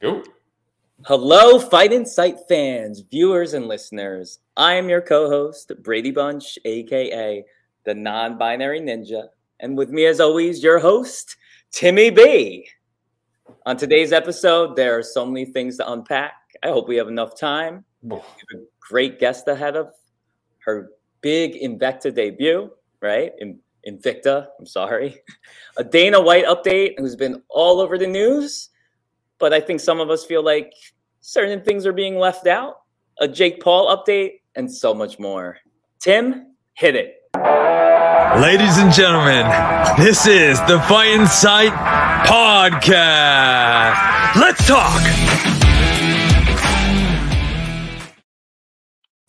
Go. Hello, Fight Insight fans, viewers, and listeners. I am your co-host, Brady Bunch, a.k.a. the non-binary ninja. And with me, as always, your host, Timmy B. On today's episode, there are so many things to unpack. I hope we have enough time. We have a great guest ahead of her big Invicta debut, right? Invicta. A Dana White update who's been all over the news. But I think some of us feel like certain things are being left out. A Jake Paul update and so much more. Tim, hit it. Ladies and gentlemen, this is the Fight Insight Podcast. Let's talk.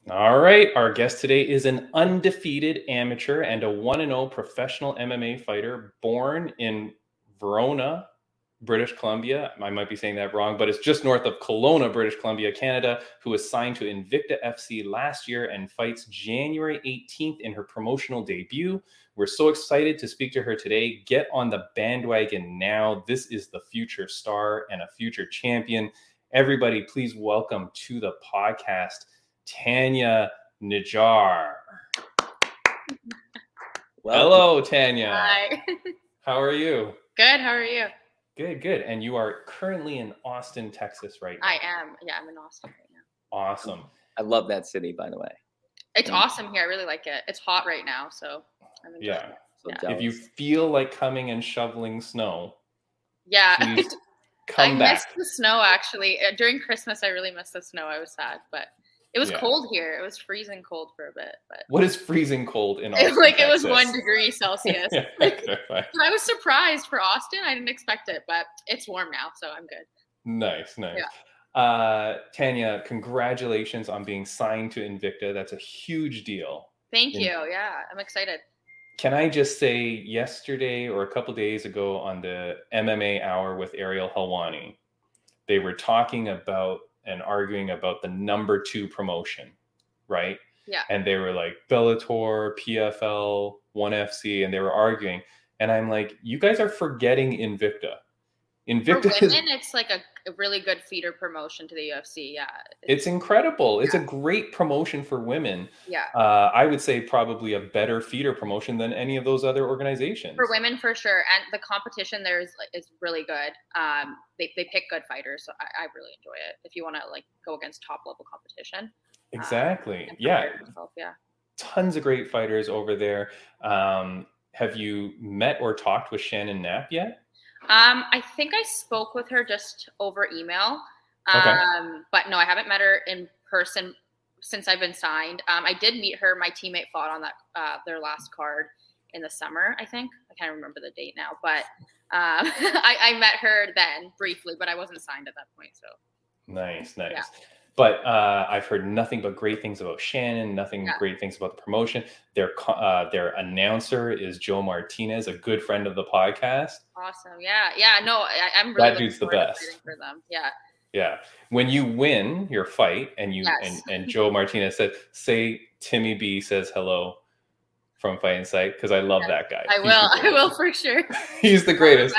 All right. Our guest today is an undefeated amateur and a 1-0 professional MMA fighter born in Verona, British Columbia. I might be saying that wrong, but it's just north of Kelowna, British Columbia, Canada, who was signed to Invicta FC last year and fights January 18th in her promotional debut. We're so excited to speak to her today. Get on the bandwagon now. This is the future star and a future champion. Everybody, please welcome to the podcast, Tanya Najjar. Well, hello, Tanya. Hi. How are you? Good. How are you? Good, good. And you are currently in Austin, Texas, right now. I am. Yeah, I'm in Austin right now. Awesome. I love that city, by the way. It's awesome here. I really like it. It's hot right now, so I'm enjoying it. So yeah. If you feel like coming and shoveling snow, I missed the snow, actually. During Christmas, I really missed the snow. I was sad, but it was cold here. It was freezing cold for a bit. But what is freezing cold in Austin? Like, Texas? It was 1 degree Celsius. I was surprised for Austin. I didn't expect it, but it's warm now, so I'm good. Nice, nice. Yeah. Tanya, congratulations on being signed to Invicta. That's a huge deal. Thank you. Yeah, I'm excited. Can I just say, yesterday or a couple days ago on the MMA Hour with Ariel Helwani, they were talking about and arguing about the number 2 promotion, right? Yeah. And they were like Bellator, PFL, One FC, and they were arguing. And I'm like, you guys are forgetting Invicta. Invicta for women, it's like a really good feeder promotion to the UFC. Yeah. It's incredible. Yeah. It's a great promotion for women. Yeah. I would say probably a better feeder promotion than any of those other organizations. For women, for sure. And the competition there is really good. They pick good fighters. So I really enjoy it. If you want to like go against top level competition. Exactly. Yeah. Yourself, yeah. Tons of great fighters over there. Have you met or talked with Shannon Knapp yet? I think I spoke with her just over email, but no, I haven't met her in person since I've been signed. I did meet her. My teammate fought on that, their last card in the summer, I think. I can't remember the date now, but, I met her then briefly, but I wasn't signed at that point. So nice. Yeah. But I've heard nothing but great things about Shannon, great things about the promotion. Their announcer is Joe Martinez, a good friend of the podcast. Awesome. Yeah. Yeah. No, I'm really looking forward to fighting for them. Yeah. Yeah. When you win your fight and Joe Martinez said, say Timmy B says hello from Fight Insight, because I love that guy. I will for sure. He's the greatest.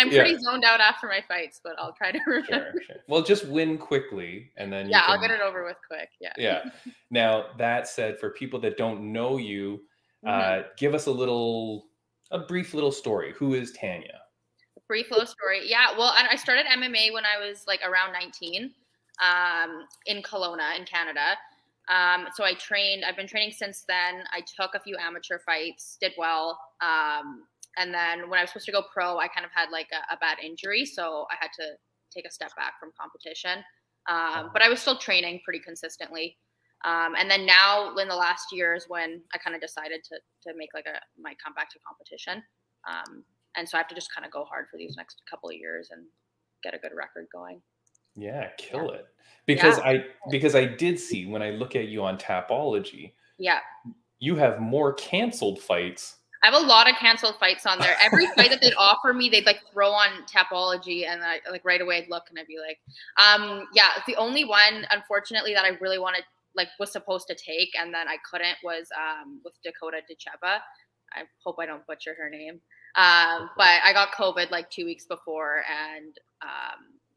I'm pretty zoned out after my fights, but I'll try to remember. Sure. Well, just win quickly, and then I'll get it over with quick. Yeah. Yeah. Now that said, for people that don't know you, give us a brief little story. Who is Tanya? A brief little story. Yeah. Well, I started MMA when I was like around 19, in Kelowna, in Canada. So I've been training since then. I took a few amateur fights, did well. And then when I was supposed to go pro, I kind of had like a bad injury. So I had to take a step back from competition. But I was still training pretty consistently. And then now in the last year is when I kind of decided to make like my comeback to competition. And so I have to just kind of go hard for these next couple of years and get a good record going. Yeah, kill it. Because I did see when I look at you on Tapology, you have more canceled fights. I have a lot of canceled fights on there. Every fight that they'd offer me, they'd like throw on Tapology, and I like right away I'd look and I'd be like, the only one unfortunately that I really wanted like was supposed to take and then I couldn't was with Dakota Decheva. I hope I don't butcher her name. But I got COVID like 2 weeks before and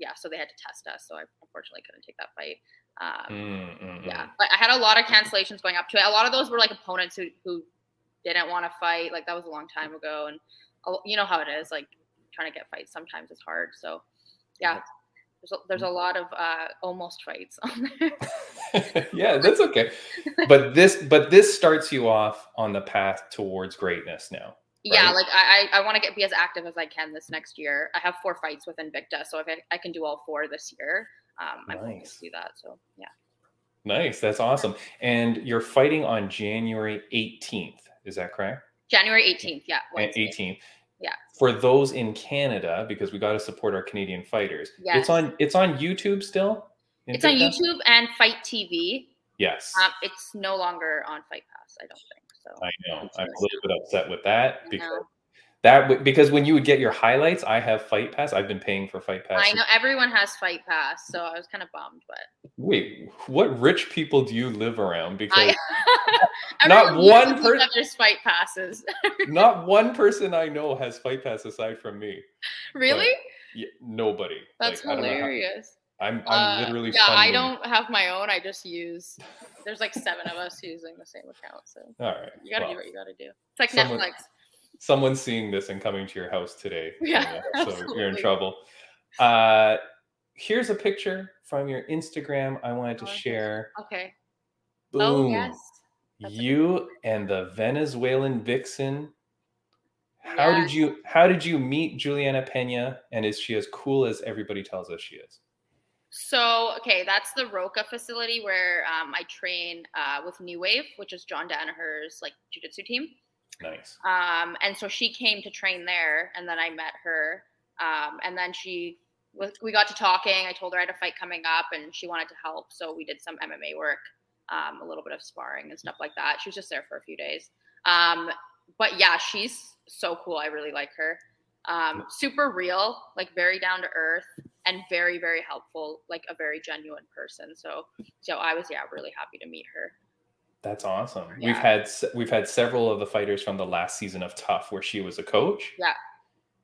yeah, so they had to test us. So I unfortunately couldn't take that fight. Yeah, but I had a lot of cancellations going up to it. A lot of those were like opponents who didn't want to fight. Like that was a long time ago. And you know how it is, like trying to get fights sometimes is hard. So yeah, there's a lot of almost fights on there. Yeah, that's okay. But this starts you off on the path towards greatness now. Right? Yeah, like I want to be as active as I can this next year. I have 4 fights with Invicta, so if I can do all 4 this year, I'm going to do that. So yeah. Nice, that's awesome. And you're fighting on January 18th, is that correct? January 18th, yeah. Wednesday. 18th, yeah. For those in Canada, because we got to support our Canadian fighters. Yes. It's on YouTube still. It's on YouTube and Fight TV. Yes. It's no longer on Fight Pass, I don't think. So I know. I'm a little bit upset with that because when you would get your highlights, I have Fight Pass. I've been paying for Fight Pass. I know everyone has Fight Pass, so I was kind of bummed. But wait, what rich people do you live around? Because not one person has Fight Passes. Not one person I know has Fight Pass aside from me. Really? Yeah, nobody. That's like, hilarious. I'm literally I don't have my own. I just use. There's like 7 of us using the same account. So all right, you gotta do what you gotta do. It's like Netflix. Someone's seeing this and coming to your house today. Yeah, absolutely. So you're in trouble. Here's a picture from your Instagram. I wanted to share. Okay. Boom. Oh yes. You and the Venezuelan vixen. How did you meet Juliana Pena? And is she as cool as everybody tells us she is? So, okay, that's the Roka facility where I train with New Wave, which is John Danaher's, like, jiu-jitsu team. Nice. And so she came to train there, and then I met her. And then we got to talking. I told her I had a fight coming up, and she wanted to help. So we did some MMA work, a little bit of sparring and stuff like that. She was just there for a few days. But, yeah, she's so cool. I really like her. Super real, like, very down to earth. And very, very helpful, like a very genuine person. So I was, really happy to meet her. That's awesome. Yeah. We've had several of the fighters from the last season of Tough where she was a coach. Yeah.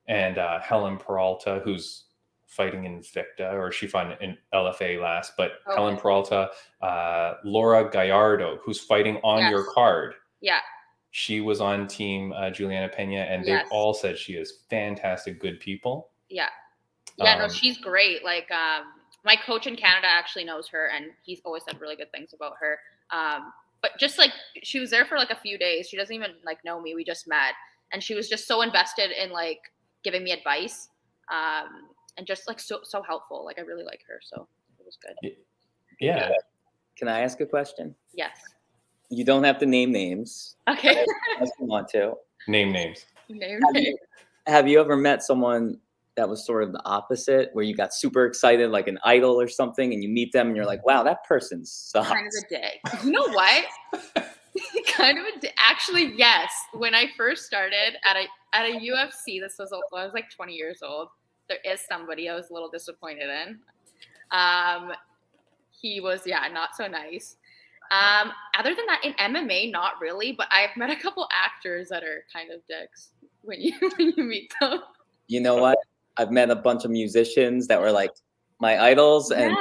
And Helen Peralta, who's fighting in Invicta, or she fought in LFA last, but okay. Helen Peralta, Laura Gallardo, who's fighting on your card. Yeah. She was on team Juliana Pena, and they've all said she is fantastic, good people. Yeah. Yeah, no, she's great. Like, my coach in Canada actually knows her, and he's always said really good things about her. But just, like, she was there for, like, a few days. She doesn't even, like, know me. We just met. And she was just so invested in, like, giving me advice and just, like, so helpful. Like, I really like her, so it was good. Yeah. Can I ask a question? Yes. You don't have to name names. Okay. Unless you want to. Name names. Have you ever met someone that was sort of the opposite, where you got super excited, like an idol or something, and you meet them and you're like, wow, that person sucks. Kind of a dick. You know what? Kind of a dick. Actually, yes. When I first started at a UFC, I was like 20 years old. There is somebody I was a little disappointed in. He was, not so nice. Other than that, in MMA, not really, but I've met a couple actors that are kind of dicks when you meet them. You know what? I've met a bunch of musicians that were like my idols and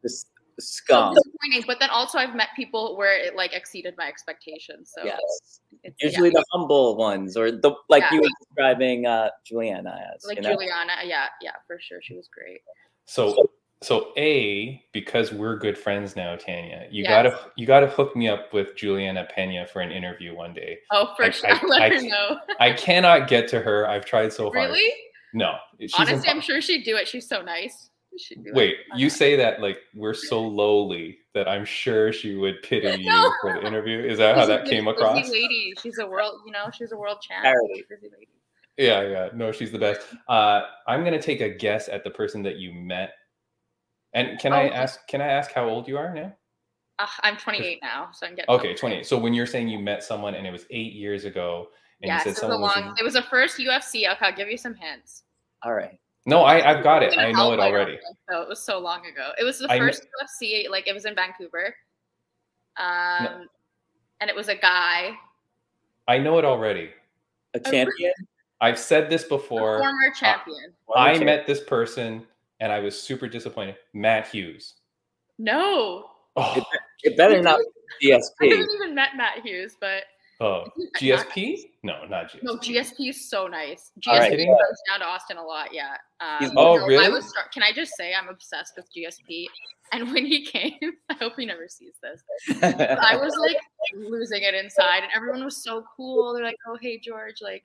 just scum. So, but then also I've met people where it like exceeded my expectations. So it's usually the humble ones or the you were describing Juliana as. Like Juliana, for sure. She was great. So because we're good friends now, Tanya, you gotta hook me up with Juliana Pena for an interview one day. Oh, for sure. Let her know. I cannot get to her. I've tried so hard. Really? No. Honestly, I'm sure she'd do it. She's so nice. You say that like we're so lowly that I'm sure she would pity you for the interview. Is that how that came across? Lady. She's a world champion. Lady. Yeah. No, she's the best. I'm gonna take a guess at the person that you met. And can I ask how old you are now? I'm 28 now, so I'm getting older. 28. So when you're saying you met someone and it was 8 years ago, and you said someone it was the first UFC. Okay, I'll give you some hints. All right. No, I've got it. I know it already. So it was so long ago. It was the first UFC. Like it was in Vancouver, and it was a guy. I know it already. A champion. I've said this before. A former champion. I met this person. and I was super disappointed. Matt Hughes. No. Oh, it better not be GSP. I haven't even met Matt Hughes, but... Oh, GSP? No, not GSP. No, GSP is so nice. GSP goes down to Austin a lot, yeah. Really? Can I just say I'm obsessed with GSP? And when he came, I hope he never sees this. I was, like, losing it inside. And everyone was so cool. They're like, oh, hey, George. Like,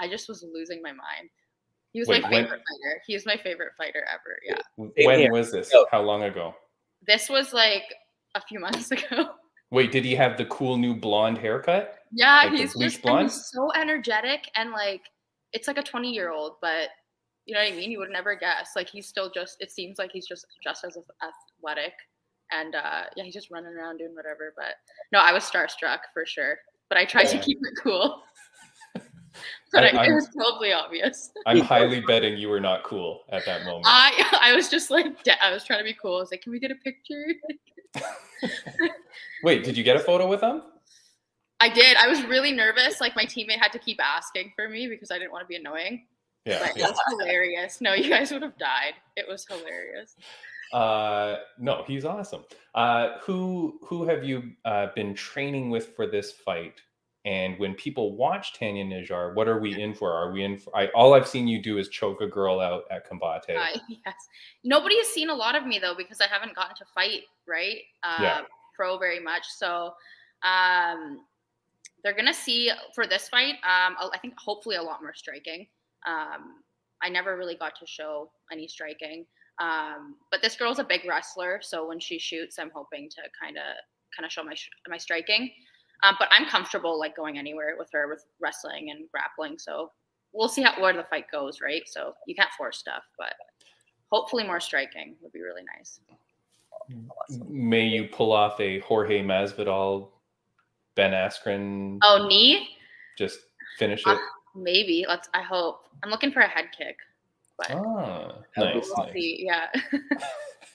I just was losing my mind. He was my favorite fighter. He is my favorite fighter ever, yeah. When was this? How long ago? This was, like, a few months ago. Wait, did he have the cool new blonde haircut? Yeah, like he's so energetic and like it's like a 20-year-old, but you know what I mean? You would never guess. Like he's still it seems like he's just as athletic and yeah, he's just running around doing whatever, but no, I was starstruck for sure, but I tried to keep it cool. But it was probably obvious. I'm highly betting you were not cool at that moment. I was just like, I was trying to be cool. I was like, can we get a picture? Wait, did you get a photo with him? I did. I was really nervous. Like my teammate had to keep asking for me because I didn't want to be annoying. Yeah. But It was hilarious. No, you guys would have died. It was hilarious. No, he's awesome. Who have you been training with for this fight? And when people watch Tanya Najjar, what are we in for? Are we in for? All I've seen you do is choke a girl out at Combate. Yes. Nobody has seen a lot of me, though, because I haven't gotten to fight, right? Pro very much. So they're going to see, for this fight, I think hopefully a lot more striking. I never really got to show any striking. But this girl's a big wrestler, so when she shoots, I'm hoping to kind of show my striking. But I'm comfortable like going anywhere with her with wrestling and grappling. So we'll see where the fight goes, right? So you can't force stuff, but hopefully more striking would be really nice. May you pull off a Jorge Masvidal, Ben Askren? Oh, knee? Just finish it? Maybe. I hope. I'm looking for a head kick. But nice. We'll see. Yeah.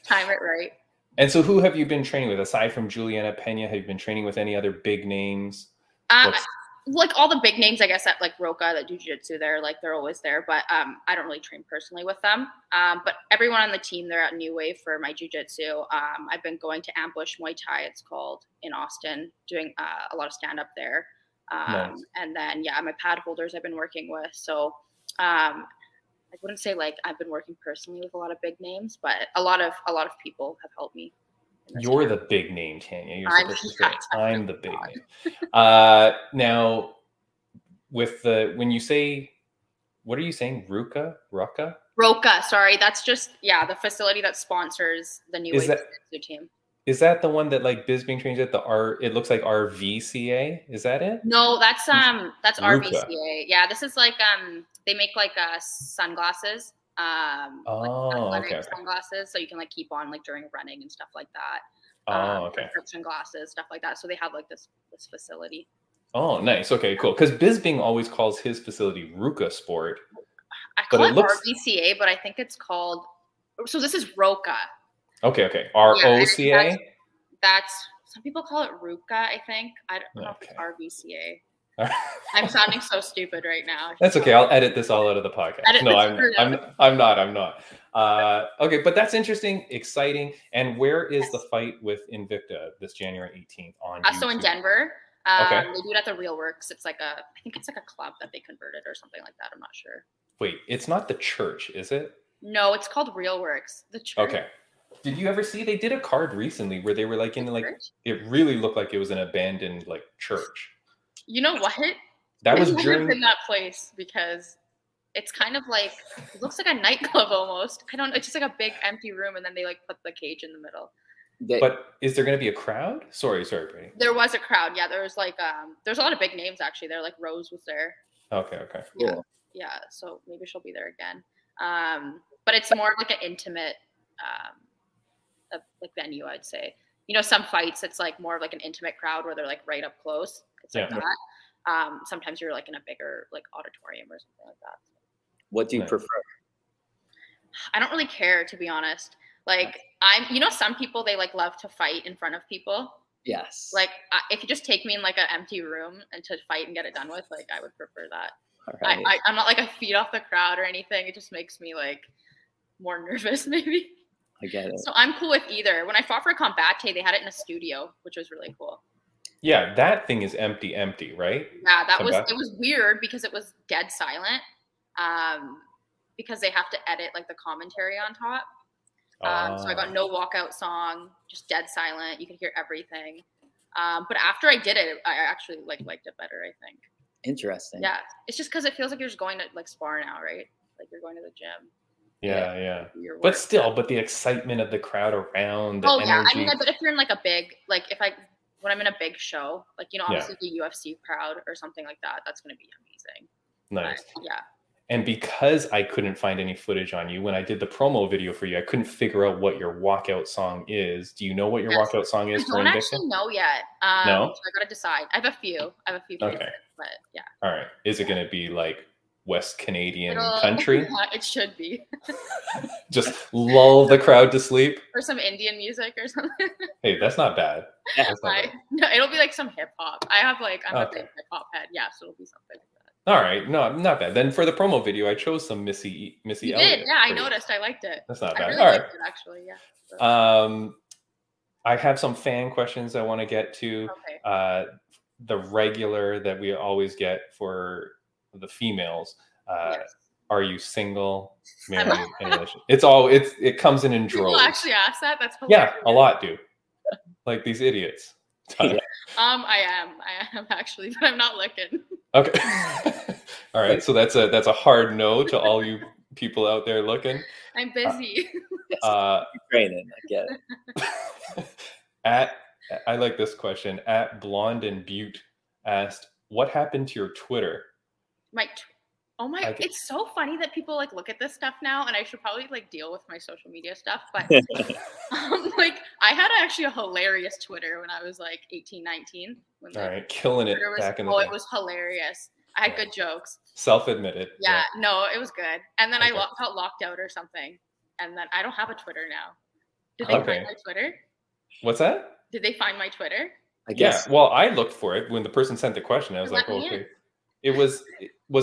Time it right. And so who have you been training with? Aside from Juliana Pena, have you been training with any other big names? Like all the big names, I guess, that like Roka, that do jiu-jitsu there, like they're always there. But I don't really train personally with them. But everyone on the team, they're at New Wave for my jiu-jitsu. I've been going to Ambush Muay Thai, it's called, in Austin, doing a lot of stand-up there. Nice. And then, yeah, my pad holders I've been working with. So I wouldn't say like I've been working personally with a lot of big names, but a lot of people have helped me. You're the big name, Tanya. You're supposed to say I'm the big name. Now, with when you say, what are you saying? Roka? Roka. Sorry, that's just the facility that sponsors the New Wave team. Is that the one that like Bisbing trains at? It looks like RVCA. Is that it? No, that's Ruka. RVCA. Yeah, this is like they make like sunglasses. Sunglasses, so you can like keep on like during running and stuff like that. Prescription glasses, stuff like that. So they have like this facility. Oh, nice. Okay, cool. Because Bisbing always calls his facility Ruka Sport. I call it RVCA, but I think it's called. So this is Roka. Okay. ROCA? That's some people call it Ruka, I think. I don't know if it's RVCA. I'm sounding so stupid right now. That's okay. I'll edit this all out of the podcast. I'm not. Okay, but that's interesting, exciting. And where is the fight with Invicta this January 18th on YouTube? So in Denver. They do it at the Real Works. It's like I think it's like a club that they converted or something like that. I'm not sure. Wait, it's not the church, is it? No, it's called Real Works. The church. Okay. Did you ever see? They did a card recently where they were like in like it really looked like it was an abandoned like church. You know what? That was in that place because it's kind of like it looks like a nightclub almost. I don't know. It's just like a big empty room, and then they like put the cage in the middle. But is there going to be a crowd? Sorry, Brady. There was a crowd. Yeah, there was like there's a lot of big names actually. There like Rose was there. Okay. Yeah, cool. Yeah. So maybe she'll be there again. But it's more like an intimate. Like venue, I'd say. You know, some fights it's like more of like an intimate crowd where they're like right up close. It's like that. Sometimes you're like in a bigger like auditorium or something like that. What do you prefer? I don't really care, to be honest. Like I'm, you know, some people they like love to fight in front of people. Yes. Like if you just take me in like an empty room and to fight and get it done with, like I would prefer that. All right. I'm not like I feed off the crowd or anything. It just makes me like. more nervous maybe. I get it. So I'm cool with either. When I fought for Combate, they had it in a studio, which was really cool. Yeah, that thing is empty, right? Yeah, that Combate. It was weird because it was dead silent. Because they have to edit like the commentary on top. So I got no walkout song, just dead silent. You could hear everything. But after I did it, I actually liked it better, I think. Interesting. Yeah. It's just because it feels like you're just going to spar now, right? Like you're going to the gym. Yeah. But the excitement of the crowd around the energy. Yeah. I mean, but if you're in like a big, when I'm in a big show, obviously the UFC crowd or something like that, that's going to be amazing. Nice. But, yeah. And because I couldn't find any footage on you, when I did the promo video for you, I couldn't figure out what your walkout song is. Do you know what your walkout song is? I don't actually know yet. No? So I got to decide. I have a few. Okay. But yeah. All right. Is it going to be like West Canadian country? It should be. Just lull the crowd to sleep. Or some Indian music or something. Hey, that's not bad. No, it'll be like some hip hop. I'm a big hip hop head. Yeah, so it'll be something. All right, no, not bad. Then for the promo video, I chose some Missy Elliott. You did, yeah, I noticed. I liked it. That's not bad. I really liked it, actually, yeah. So. I have some fan questions I want to get to. Okay. The regular that we always get for the females. Yes. Are you single, married, in a relationship? It comes in droves. People actually ask that. That's hilarious. Yeah, a lot do. Like these idiots. I am actually, but I'm not looking. Okay. All right. So that's a hard no to all you people out there looking. I'm busy. Training. I get it. I like this question. At Blonde and Butte asked, "What happened to your Twitter?" It's so funny that people look at this stuff now, and I should probably deal with my social media stuff. But I had actually a hilarious Twitter when I was 18, 19. Killing it back in the day. It was hilarious. I had good jokes. Self-admitted. Yeah, no, it was good. And then I felt locked out or something. And then I don't have a Twitter now. Did they find my Twitter? What's that? Did they find my Twitter? I guess. Yeah. Well, I looked for it when the person sent the question. I was okay. It was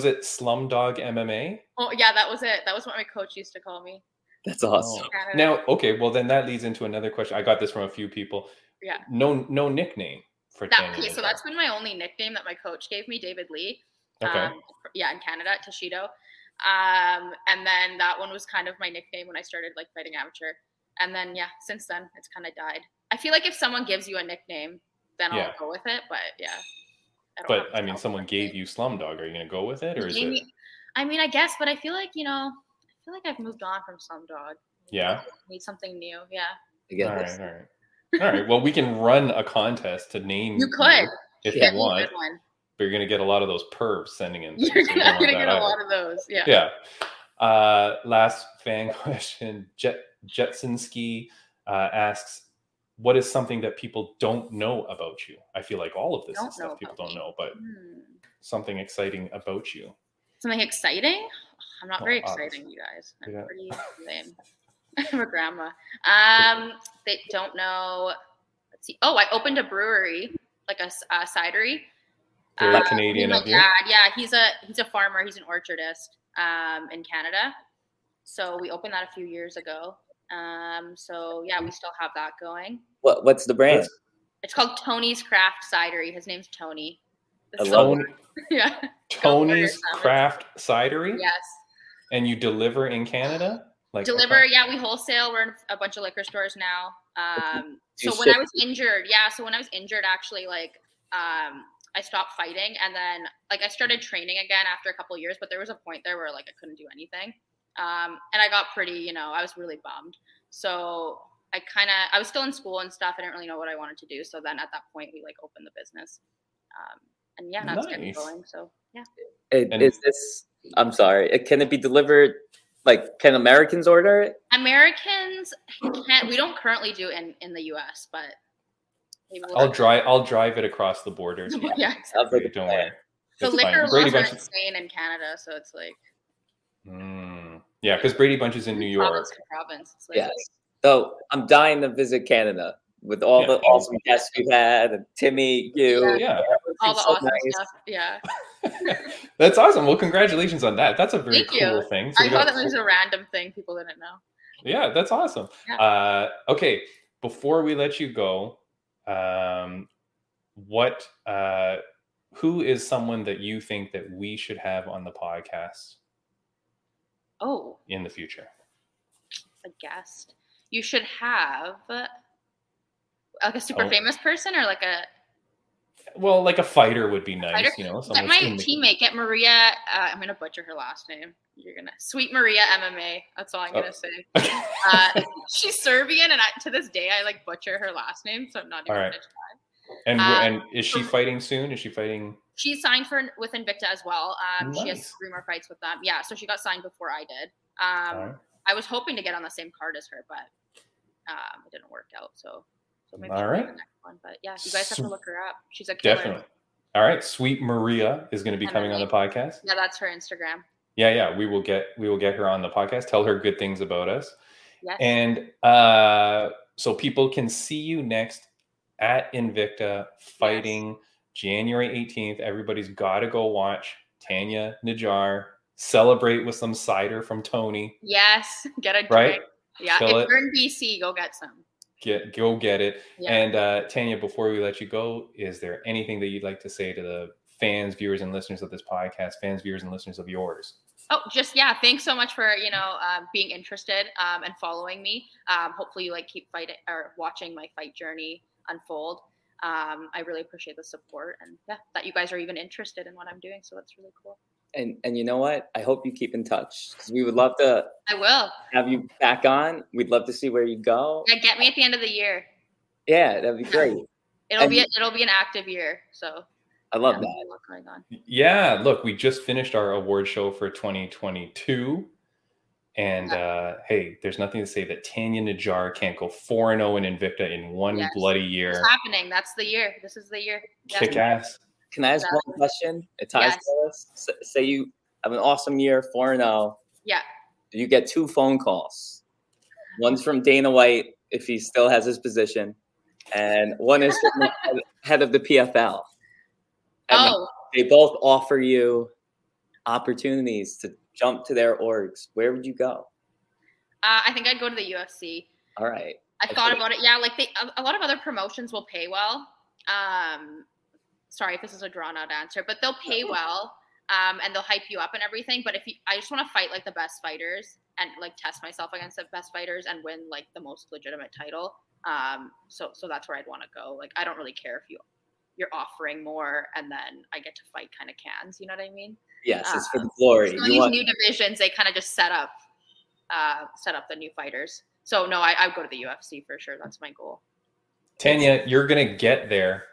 it Slumdog MMA? Oh yeah, that was it. That was what my coach used to call me. That's awesome. Oh. Now, okay, well then that leads into another question. I got this from a few people. Yeah. No nickname for that. Okay, so that's been my only nickname that my coach gave me, David Lee. Okay. In Canada, at Toshido. And then that one was kind of my nickname when I started fighting amateur. And then since then it's kind of died. I feel like if someone gives you a nickname, then I'll go with it. But yeah. Someone gave you Slumdog. Are you going to go with it, or is it? I mean, I guess, but I feel like I've moved on from Slumdog. Yeah. I need something new. Yeah. All right. Well, we can run a contest to name you if you want. But you're going to get a lot of those pervs sending in. You're going to get a lot of those. Yeah. Yeah. Last fan question. Jetsinski asks, what is something that people don't know about you? I feel like all of this is stuff people don't know, but something exciting about you. Something exciting? I'm not very exciting, you guys. I'm pretty lame. I'm a grandma. They don't know. Let's see. Oh, I opened a brewery, a cidery. Very Canadian of you. Yeah, he's a farmer. He's an orchardist in Canada. So we opened that a few years ago. So yeah, we still have that going. What's the brand? It's called Tony's Craft Cidery. His name's Tony. Yeah. Tony's Craft Cidery? Yes. And you deliver in Canada? We wholesale. We're in a bunch of liquor stores now. When I was injured, actually, I stopped fighting, and then I started training again after a couple of years, but there was a point there where I couldn't do anything. And I got pretty, I was really bummed. So I was still in school and stuff. I didn't really know what I wanted to do. So then at that point we opened the business. That's getting going. So yeah. I'm sorry. Can it be delivered? Can Americans order it? Americans can't, we don't currently do in the US, but maybe I'll drive it across the border. Yeah, exactly. Don't worry. The liquor laws are insane in Canada. So it's yeah, because Brady Bunch is in New York. Province. So I'm dying to visit Canada. with all the awesome guests we've had, and Timmy, you, all the awesome stuff. That's awesome. Well, congratulations on that. That's a very cool thing. So I thought that was a random thing people didn't know. Yeah, that's awesome. Yeah. Okay, before we let you go, who is someone that you think that we should have on the podcast? Oh, in the future, a guest. You should have like a super famous person, or like a. Well, like a fighter would be nice, you know. Like my teammate, get Maria. I'm gonna butcher her last name. You're gonna Sweet Maria MMA. That's all I'm gonna say. She's Serbian, and to this day, I like butcher her last name, so I'm not even gonna try. And is she fighting soon? Is she fighting? She signed with Invicta as well. Nice. She has 3 more fights with them. Yeah, so she got signed before I did. I was hoping to get on the same card as her, but it didn't work out. So maybe the next one. But yeah, you guys have to look her up. She's a killer. Definitely. All right, Sweet Maria is going to be coming on the podcast. Yeah, that's her Instagram. Yeah, we will get her on the podcast. Tell her good things about us. Yes. And so people can see you next at Invicta fighting. Yes. January 18th, everybody's got to go watch Tanya Najjar celebrate with some cider from Tony. Yes, get a drink. Right? Yeah, if you're in BC, go get some. Go get it. Yeah. And Tanya, before we let you go, is there anything that you'd like to say to the fans, viewers, and listeners of this podcast, fans, viewers, and listeners of yours? Thanks so much for, being interested and following me. Hopefully you keep fighting or watching my fight journey unfold. I really appreciate the support and that you guys are even interested in what I'm doing. So that's really cool. And you know what? I hope you keep in touch because we would love to. I will have you back on. We'd love to see where you go. Yeah, get me at the end of the year. Yeah, that'd be great. It'll be an active year. So I love that. What's going on. Yeah, look, we just finished our award show for 2022. And hey, there's nothing to say that Tanya Najjar can't go 4-0 in Invicta in one bloody year. It's happening. That's the year. This is the year. Kick ass. Can I ask one question? It ties to this. Say you have an awesome year, 4-0. Yeah. You get 2 phone calls. One's from Dana White, if he still has his position, and one is from the head of the PFL. And they both offer you opportunities to jump to their orgs. Where would you go? I think I'd go to the UFC. All right. I thought about it. Yeah, a lot of other promotions will pay well. Sorry if this is a drawn-out answer, but they'll pay well and they'll hype you up and everything. But I just want to fight the best fighters and test myself against the best fighters and win the most legitimate title. So that's where I'd want to go. I don't really care if you're offering more, and then I get to fight kind of cans. You know what I mean? Yes, it's for the glory. Some of these new divisions, they kind of just set up the new fighters. So no, I would go to the UFC for sure. That's my goal. Tanya, you're gonna get there.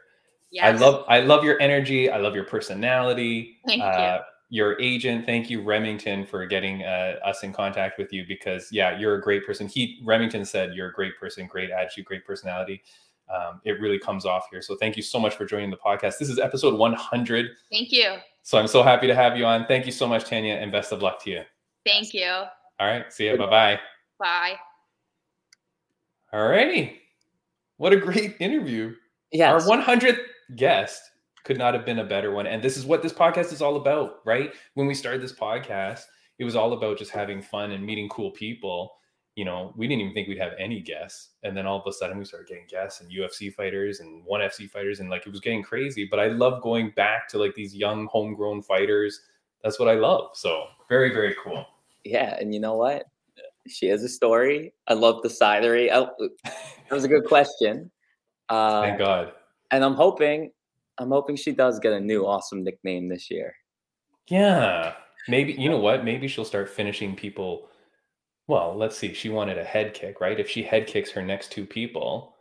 Yes. I love your energy. I love your personality. Thank you. Your agent, thank you, Remington, for getting us in contact with you because you're a great person. Remington said you're a great person, great attitude, great personality. It really comes off here. So thank you so much for joining the podcast. This is episode 100. Thank you. So I'm so happy to have you on. Thank you so much, Tanya, and best of luck to you. Thank you. All right. See you. Bye-bye. Bye. All righty. What a great interview. Yeah. Our 100th guest could not have been a better one. And this is what this podcast is all about, right? When we started this podcast, it was all about just having fun and meeting cool people. You know, we didn't even think we'd have any guests. And then all of a sudden we started getting guests and UFC fighters and One FC fighters. And it was getting crazy, but I love going back to these young homegrown fighters. That's what I love. So very, very cool. Yeah. And you know what? She has a story. I love the cidery. That was a good question. Thank God. And I'm hoping she does get a new awesome nickname this year. Yeah. Maybe, you know what? Maybe she'll start finishing people. Well, let's see. She wanted a head kick, right? If she head kicks her next 2 people,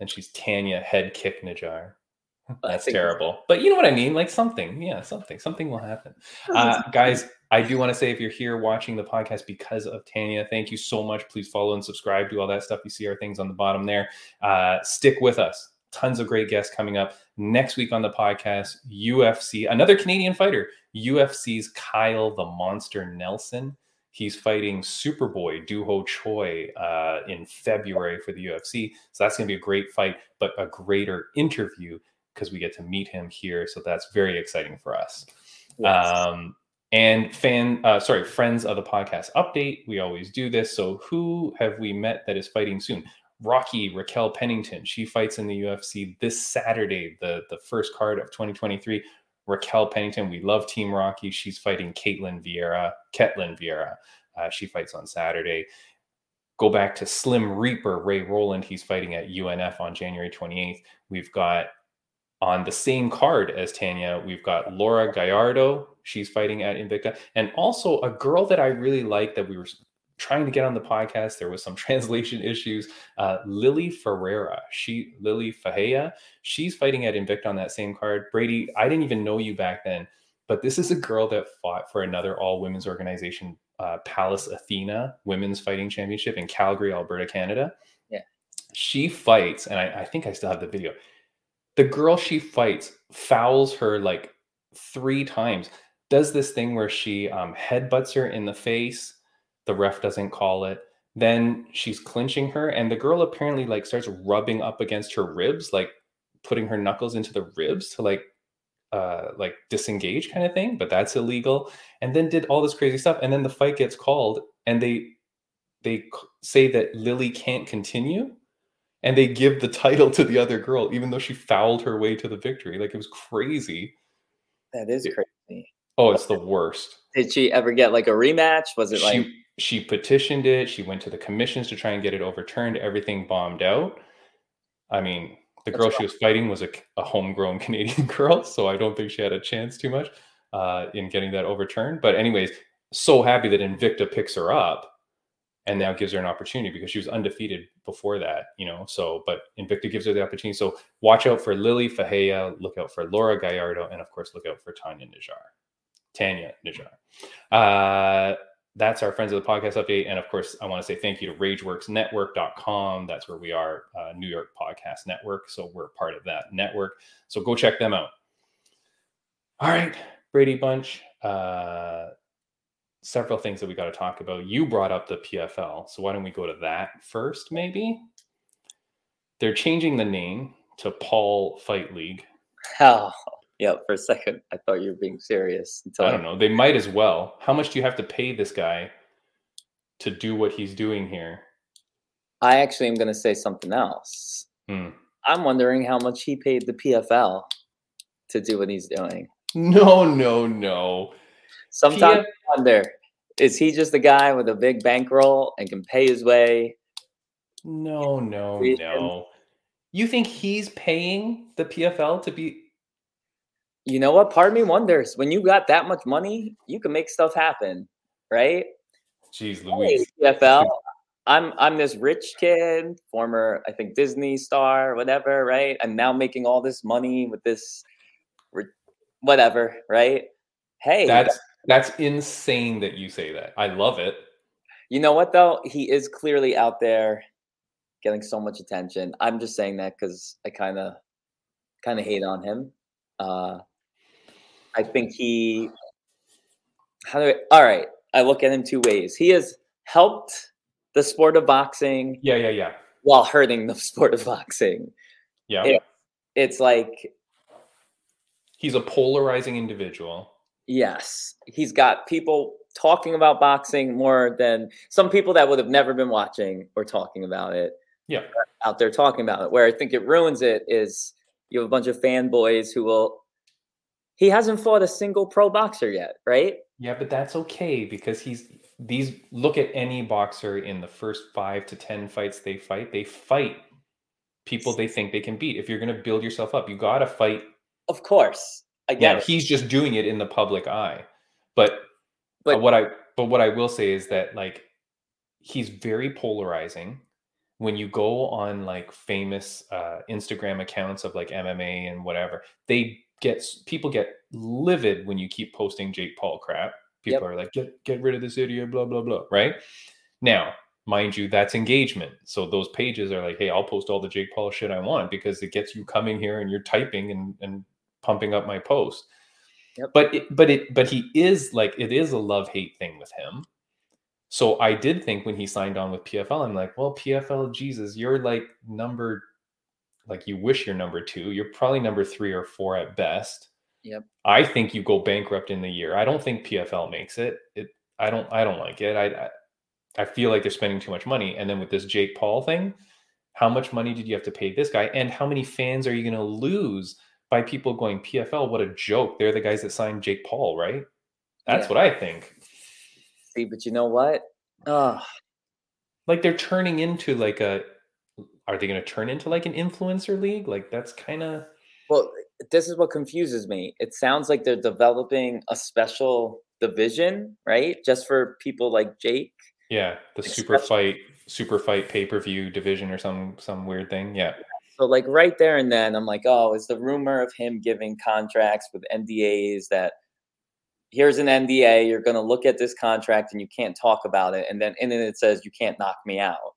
then she's Tanya head kick Najjar. That's terrible. But you know what I mean? Something. Yeah, something will happen. Guys, I do want to say if you're here watching the podcast because of Tanya, thank you so much. Please follow and subscribe. Do all that stuff. You see our things on the bottom there. Stick with us. Tons of great guests coming up next week on the podcast. UFC, another Canadian fighter, UFC's Kyle the Monster Nelson. He's fighting Superboy Duho Choi in February for the UFC. So that's going to be a great fight, but a greater interview because we get to meet him here. So that's very exciting for us. Yes. And friends of the podcast update. We always do this. So who have we met that is fighting soon? Rocky Raquel Pennington. She fights in the UFC this Saturday, the first card of 2023. Raquel Pennington, we love Team Rocky. She's fighting Caitlin Vieira. She fights on Saturday. Go back to Slim Reaper, Ray Roland. He's fighting at UNF on January 28th. We've got on the same card as Tanya, we've got Laura Gallardo. She's fighting at Invicta. And also a girl that I really like that we were trying to get on the podcast. There was some translation issues. Lily Faheya, she's fighting at Invicta on that same card. Brady, I didn't even know you back then, but this is a girl that fought for another all-women's organization, Pallas Athena Women's Fighting Championship in Calgary, Alberta, Canada. Yeah. She fights, and I think I still have the video. The girl she fights fouls her like 3 times, does this thing where she headbutts her in the face. The ref doesn't call it. Then she's clinching her, and the girl apparently like starts rubbing up against her ribs, like putting her knuckles into the ribs to like disengage kind of thing. But that's illegal. And then did all this crazy stuff. And then the fight gets called, and they say that Lily can't continue, and they give the title to the other girl, even though she fouled her way to the victory. Like it was crazy. That is crazy. Oh, it's the worst. Did she ever get like a rematch? Was it like? She petitioned it. She went to the commissions to try and get it overturned. Everything bombed out. I mean, the girl she was fighting was a homegrown Canadian girl, so I don't think she had a chance too much in getting that overturned. But anyways, so happy that Invicta picks her up and now gives her an opportunity because she was undefeated before that, you know. So, but Invicta gives her the opportunity. So watch out for Lily Faheya, look out for Laura Gallardo, and of course, look out for Tanya Najjar. That's our Friends of the Podcast update. And of course, I want to say thank you to RageWorksNetwork.com. That's where we are, New York Podcast Network. So we're part of that network. So go check them out. All right, Brady Bunch. Several things that we got to talk about. You brought up the PFL. So why don't we go to that first, maybe? They're changing the name to Paul Fight League. Hell. Yeah, for a second, I thought you were being serious. I don't know. They might as well. How much do you have to pay this guy to do what he's doing here? I actually am going to say something else. I'm wondering how much he paid the PFL to do what he's doing. No. Sometimes I wonder, is he just a guy with a big bankroll and can pay his way? No. You think he's paying the PFL to be... You know what? Part of me wonders, when you got that much money, you can make stuff happen, right? Jeez Louise. Hey, PFL, I'm this rich kid, former, I think, Disney star, whatever, right? I'm now making all this money with this, whatever, right? Hey. That's insane that you say that. I love it. You know what, though? He is clearly out there getting so much attention. I'm just saying that because I kind of hate on him. I think he, all right. I look at him 2 ways. He has helped the sport of boxing. Yeah. While hurting the sport of boxing. Yeah. It's like. He's a polarizing individual. Yes. He's got people talking about boxing more than some people that would have never been watching or talking about it. Yeah. Out there talking about it. Where I think it ruins it is you have a bunch of fanboys who will. He hasn't fought a single pro boxer yet, right? Yeah, but that's okay because look at any boxer in the first 5 to 10 fights they fight people they think they can beat. If you're going to build yourself up, you got to fight. Of course. Again, yeah, he's just doing it in the public eye. But what I will say is that like he's very polarizing. When you go on like famous Instagram accounts of like MMA and whatever, people get livid when you keep posting Jake Paul crap. People are like, get rid of this idiot, blah, blah, blah. Right? Now, mind you, that's engagement. So those pages are like, hey, I'll post all the Jake Paul shit I want because it gets you coming here and you're typing and pumping up my post. Yep. But he is like, it is a love-hate thing with him. So I did think when he signed on with PFL, I'm like, well, PFL, Jesus, you're like number, like you wish you're number two. You're probably number three or four at best. Yep. I think you go bankrupt in the year. I don't think PFL makes it. I don't like it. I feel like they're spending too much money. And then with this Jake Paul thing, how much money did you have to pay this guy? And how many fans are you going to lose by people going, PFL, what a joke. They're the guys that signed Jake Paul, right? That's what I think. See, but you know what? Like they're turning into like a, are they going to turn into like an influencer league? Like that's kind of. Well, this is what confuses me. It sounds like they're developing a special division, right? Just for people like Jake. Yeah, the super fight pay-per-view division or some weird thing. Yeah. So like right there and then I'm like, oh, it's the rumor of him giving contracts with NDAs that here's an NDA, you're going to look at this contract and you can't talk about it. And then it says you can't knock me out.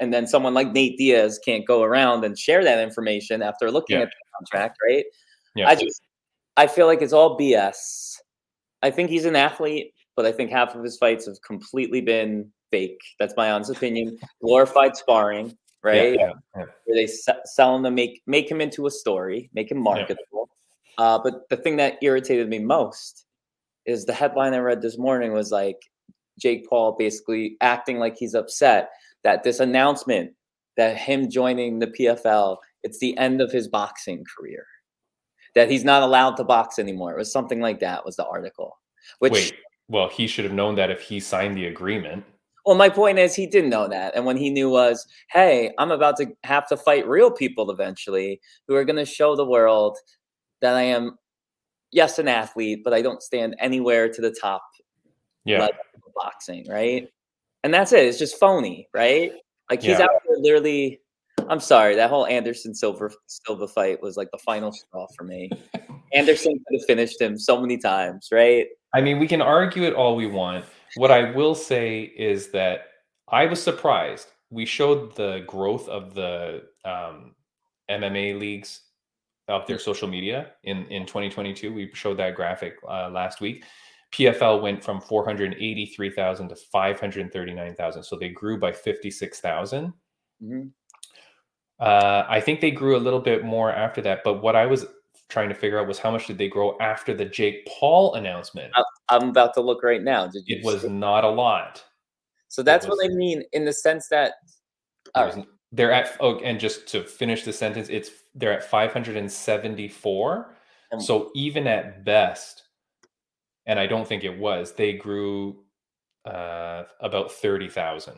And then someone like Nate Diaz can't go around and share that information after looking at the contract, right? Yeah. I feel like it's all BS. I think he's an athlete. But I think half of his fights have completely been fake. That's my honest opinion. Glorified sparring, right? Yeah, yeah, yeah. Where they sell him to make him into a story, make him marketable. Yeah. But the thing that irritated me most is the headline I read this morning was like Jake Paul basically acting like he's upset that this announcement that him joining the PFL, it's the end of his boxing career, that he's not allowed to box anymore. It was something like that was the article. Which. Wait. Well, he should have known that if he signed the agreement. Well, my point is he didn't know that. And when he knew was, hey, I'm about to have to fight real people eventually who are going to show the world that I am, yes, an athlete, but I don't stand anywhere to the top level of boxing, right? And that's it. It's just phony, right? Like he's out there literally – I'm sorry. That whole Anderson Silva fight was like the final straw for me. Anderson could have finished him so many times, right? I mean, we can argue it all we want. What I will say is that I was surprised. We showed the growth of the MMA leagues of their social media in 2022. We showed that graphic last week. PFL went from 483,000 to 539,000. So they grew by 56,000. Mm-hmm. I think they grew a little bit more after that. But what I was trying to figure out was how much did they grow after the Jake Paul announcement? I'm about to look right now. Did you? It was not a lot. So that's what I mean in the sense that they're at. Oh, and just to finish the sentence, they're at 574. So even at best, and I don't think it was, they grew about 30,000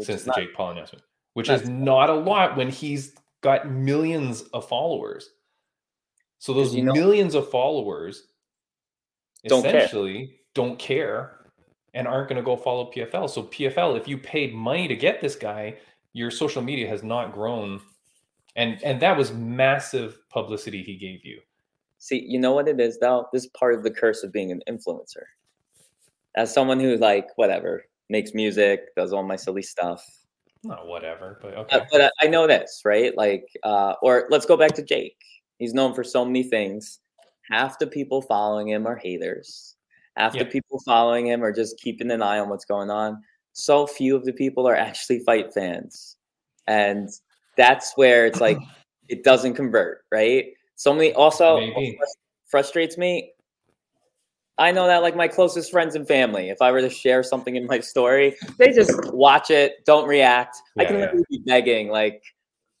since the Jake Paul announcement, which is not a lot when he's got millions of followers. So those millions of followers essentially don't care and aren't going to go follow PFL. So PFL, if you paid money to get this guy, your social media has not grown. And that was massive publicity he gave you. See, you know what it is, though? This is part of the curse of being an influencer. As someone who, like, whatever, makes music, does all my silly stuff. Not whatever, but okay. But I know this, right? Like, or let's go back to Jake. He's known for so many things. Half the people following him are haters. Half the people following him are just keeping an eye on what's going on. So few of the people are actually fight fans. And that's where it's like, it doesn't convert, right? So many also frustrates me. I know that like my closest friends and family, if I were to share something in my story, they just watch it, don't react. Yeah, I can literally be begging like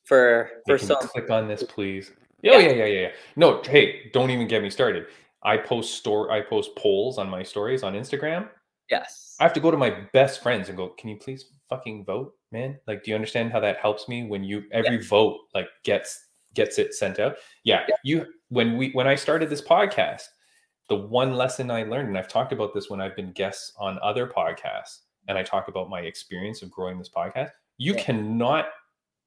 for something. Click on this, please. Yeah. No, hey, don't even get me started. I post polls on my stories on Instagram. Yes. I have to go to my best friends and go, can you please fucking vote, man? Like, do you understand how that helps me when you vote like gets it sent out? Yeah. When I started this podcast, the one lesson I learned, and I've talked about this when I've been guests on other podcasts, and I talk about my experience of growing this podcast, you cannot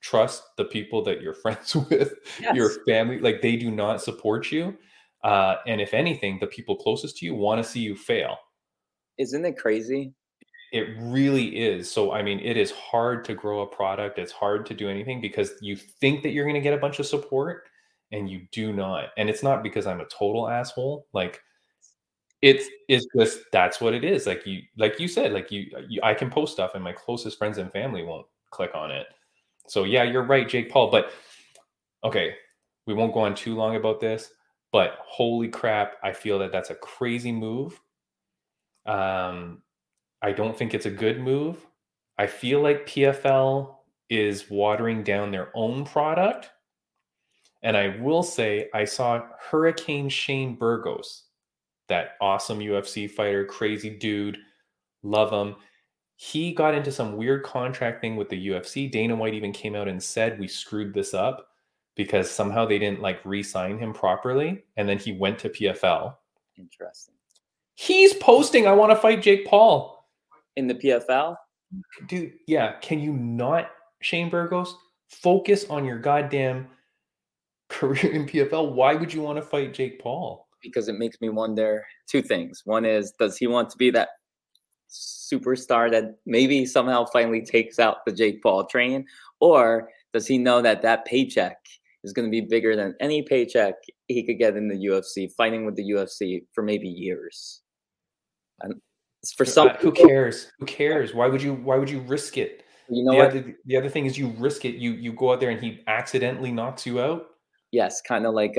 trust the people that you're friends with, your family, like they do not support you. And if anything, the people closest to you want to see you fail. Isn't it crazy? It really is. So, I mean, it is hard to grow a product. It's hard to do anything because you think that you're going to get a bunch of support and you do not. And it's not because I'm a total asshole. Like It's just, that's what it is. Like you said, I can post stuff and my closest friends and family won't click on it. So yeah, you're right, Jake Paul, but okay. We won't go on too long about this, but holy crap. I feel that that's a crazy move. I don't think it's a good move. I feel like PFL is watering down their own product. And I will say, I saw Hurricane Shane Burgos, that awesome UFC fighter, crazy dude, love him. He got into some weird contract thing with the UFC. Dana White even came out and said, we screwed this up because somehow they didn't like re-sign him properly. And then he went to PFL. Interesting. He's posting, I want to fight Jake Paul. In the PFL? Dude, yeah. Can you not, Shane Burgos? Focus on your goddamn career in PFL. Why would you want to fight Jake Paul? Because it makes me wonder two things. One is, does he want to be that superstar that maybe somehow finally takes out the Jake Paul train? Or does he know that that paycheck is going to be bigger than any paycheck he could get in the UFC, fighting with the UFC for maybe years? And for some, who cares? Who cares? Why would you risk it? You know, the other thing is, you risk it. You go out there and he accidentally knocks you out. Yes, kind of like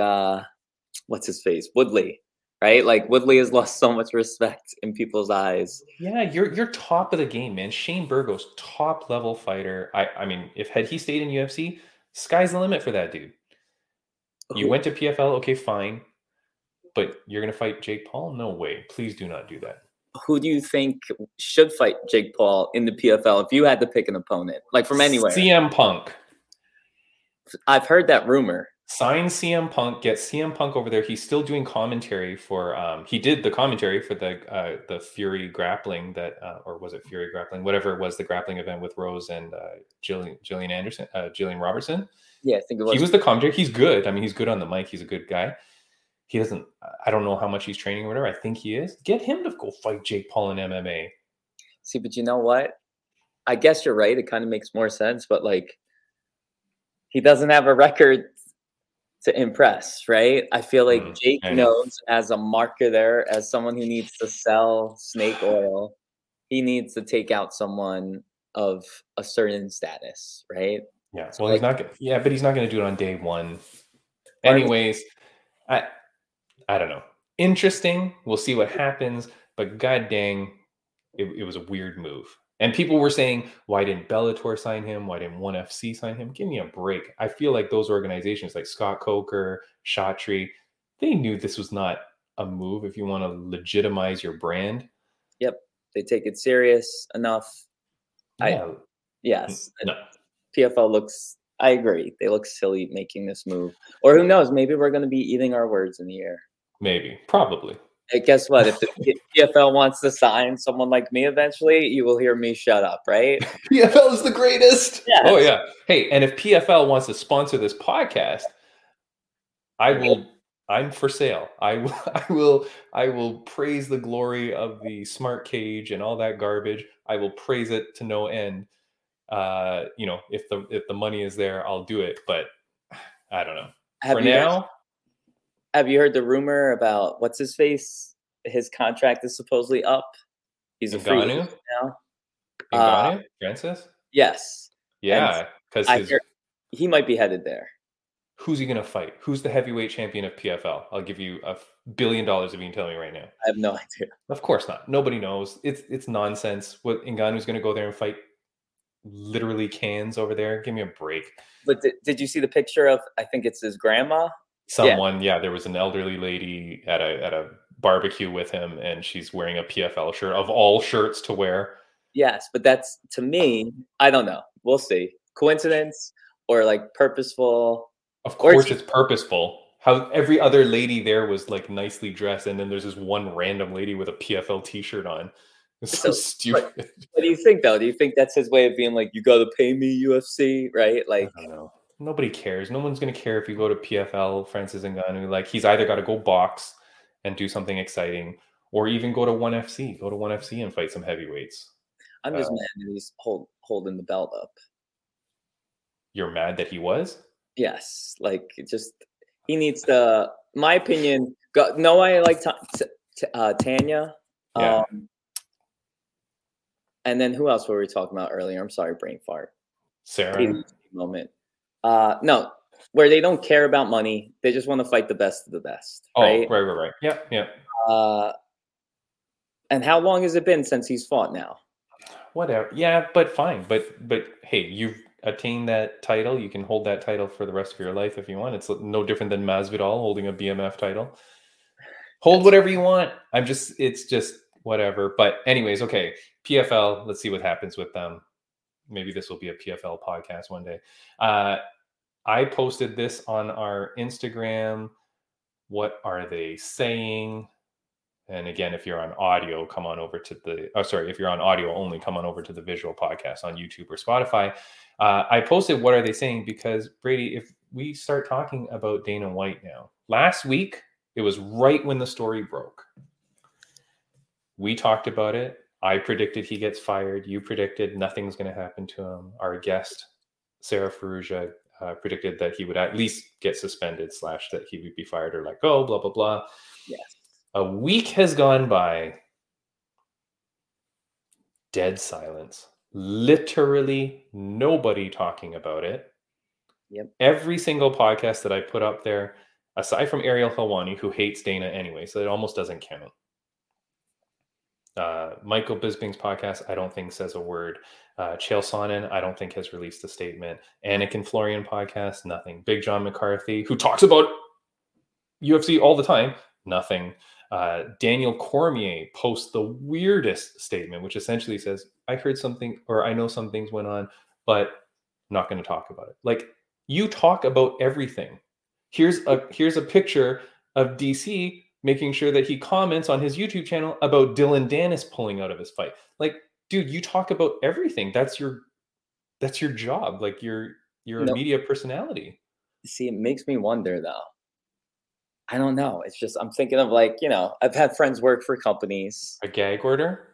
what's his face, Woodley, right? Like Woodley has lost so much respect in people's eyes. Yeah, you're top of the game, man. Shane Burgos, top level fighter. I mean, if had he stayed in UFC, sky's the limit for that dude. You went to PFL, okay, fine, but you're gonna fight Jake Paul? No way! Please do not do that. Who do you think should fight Jake Paul in the PFL if you had to pick an opponent? Like from anywhere. CM Punk. I've heard that rumor. Sign CM Punk, get CM Punk over there. He's still doing commentary for, he did the commentary for the Fury grappling that, or was it Fury grappling? Whatever it was, the grappling event with Rose and Jillian Robertson. Yeah, I think it was. He was the commentary. He's good. I mean, he's good on the mic. He's a good guy. He doesn't, I don't know how much he's training or whatever. I think he is. Get him to go fight Jake Paul in MMA. See, but you know what? I guess you're right. It kind of makes more sense, but like, he doesn't have a record to impress, right? I feel like Jake knows, as a marketer, as someone who needs to sell snake oil, he needs to take out someone of a certain status, right? Yeah. So well, like, but he's not going to do it on day one. Anyways, I don't know. Interesting. We'll see what happens. But god dang, it was a weird move. And people were saying, why didn't Bellator sign him? Why didn't One FC sign him? Give me a break. I feel like those organizations like Scott Coker, Shatry, they knew this was not a move if you want to legitimize your brand. Yep. They take it serious enough. No. PFL looks, I agree. They look silly making this move. Or who knows? Maybe we're going to be eating our words in the air. Maybe. Probably. And guess what? If the PFL wants to sign someone like me eventually, you will hear me shut up, right? PFL is the greatest. Yes. Oh, yeah. Hey, and if PFL wants to sponsor this podcast, I will. I'm for sale. I will praise the glory of the smart cage and all that garbage. I will praise it to no end. You know, if the money is there, I'll do it. But I don't know. Have you heard the rumor about what's his face? His contract is supposedly up. He's a free agent now. Francis? Yes. Yeah, because he might be headed there. Who's he going to fight? Who's the heavyweight champion of PFL? I'll give you $1 billion if you can tell me right now. I have no idea. Of course not. Nobody knows. It's nonsense. What, Ngannou's going to go there and fight literally cans over there? Give me a break. But did you see the picture of? I think it's his grandma. Someone, yeah, there was an elderly lady at a barbecue with him, and she's wearing a PFL shirt of all shirts to wear. Yes, but that's, to me, I don't know. We'll see. Coincidence or like purposeful? Of course it's purposeful. How every other lady there was like nicely dressed, and then there's this one random lady with a PFL t-shirt on. It's so stupid. What do you think, though? Do you think that's his way of being like, you got to pay me, UFC, right? Like, I don't know. Nobody cares. No one's going to care if you go to PFL, Francis Ngannou. Like, he's either got to go box and do something exciting, or even go to One FC. Go to One FC and fight some heavyweights. I'm just mad that he's holding the belt up. You're mad that he was? Yes. Like, just, he needs to, my opinion, I like Tanya. Yeah. And then who else were we talking about earlier? I'm sorry, brain fart. Sarah. Moment. No, where they don't care about money. They just want to fight the best of the best. Oh, right. Yep. And how long has it been since he's fought now? Whatever. Yeah, but fine. But hey, you've attained that title. You can hold that title for the rest of your life if you want. It's no different than Masvidal holding a BMF title. Hold whatever you want. It's just whatever. But anyways, okay. PFL, let's see what happens with them. Maybe this will be a PFL podcast one day. I posted this on our Instagram. What are they saying? And again, if you're on audio, come on over to if you're on audio only, come on over to the visual podcast on YouTube or Spotify. I posted what are they saying because, Brady, if we start talking about Dana White now, last week, it was right when the story broke. We talked about it. I predicted he gets fired. You predicted nothing's going to happen to him. Our guest, Sarah Ferrugia, predicted that he would at least get suspended / that he would be fired or let go, blah, blah, blah. Yes. A week has gone by. Dead silence. Literally nobody talking about it. Yep. Every single podcast that I put up there, aside from Ariel Helwani, who hates Dana anyway, so it almost doesn't count. Michael Bisping's podcast, I don't think says a word. Chael Sonnen, I don't think has released a statement. Anakin Florian podcast, nothing. Big John McCarthy, who talks about UFC all the time, nothing. Daniel Cormier posts the weirdest statement, which essentially says, I heard something, or I know some things went on, but I'm not going to talk about it. Like, you talk about everything. Here's a picture of DC making sure that he comments on his YouTube channel about Dylan Danis pulling out of his fight. Like, dude, you talk about everything. That's your job. Like, you're a media personality. See, it makes me wonder though. I don't know. It's just, I'm thinking of I've had friends work for companies. A gag order?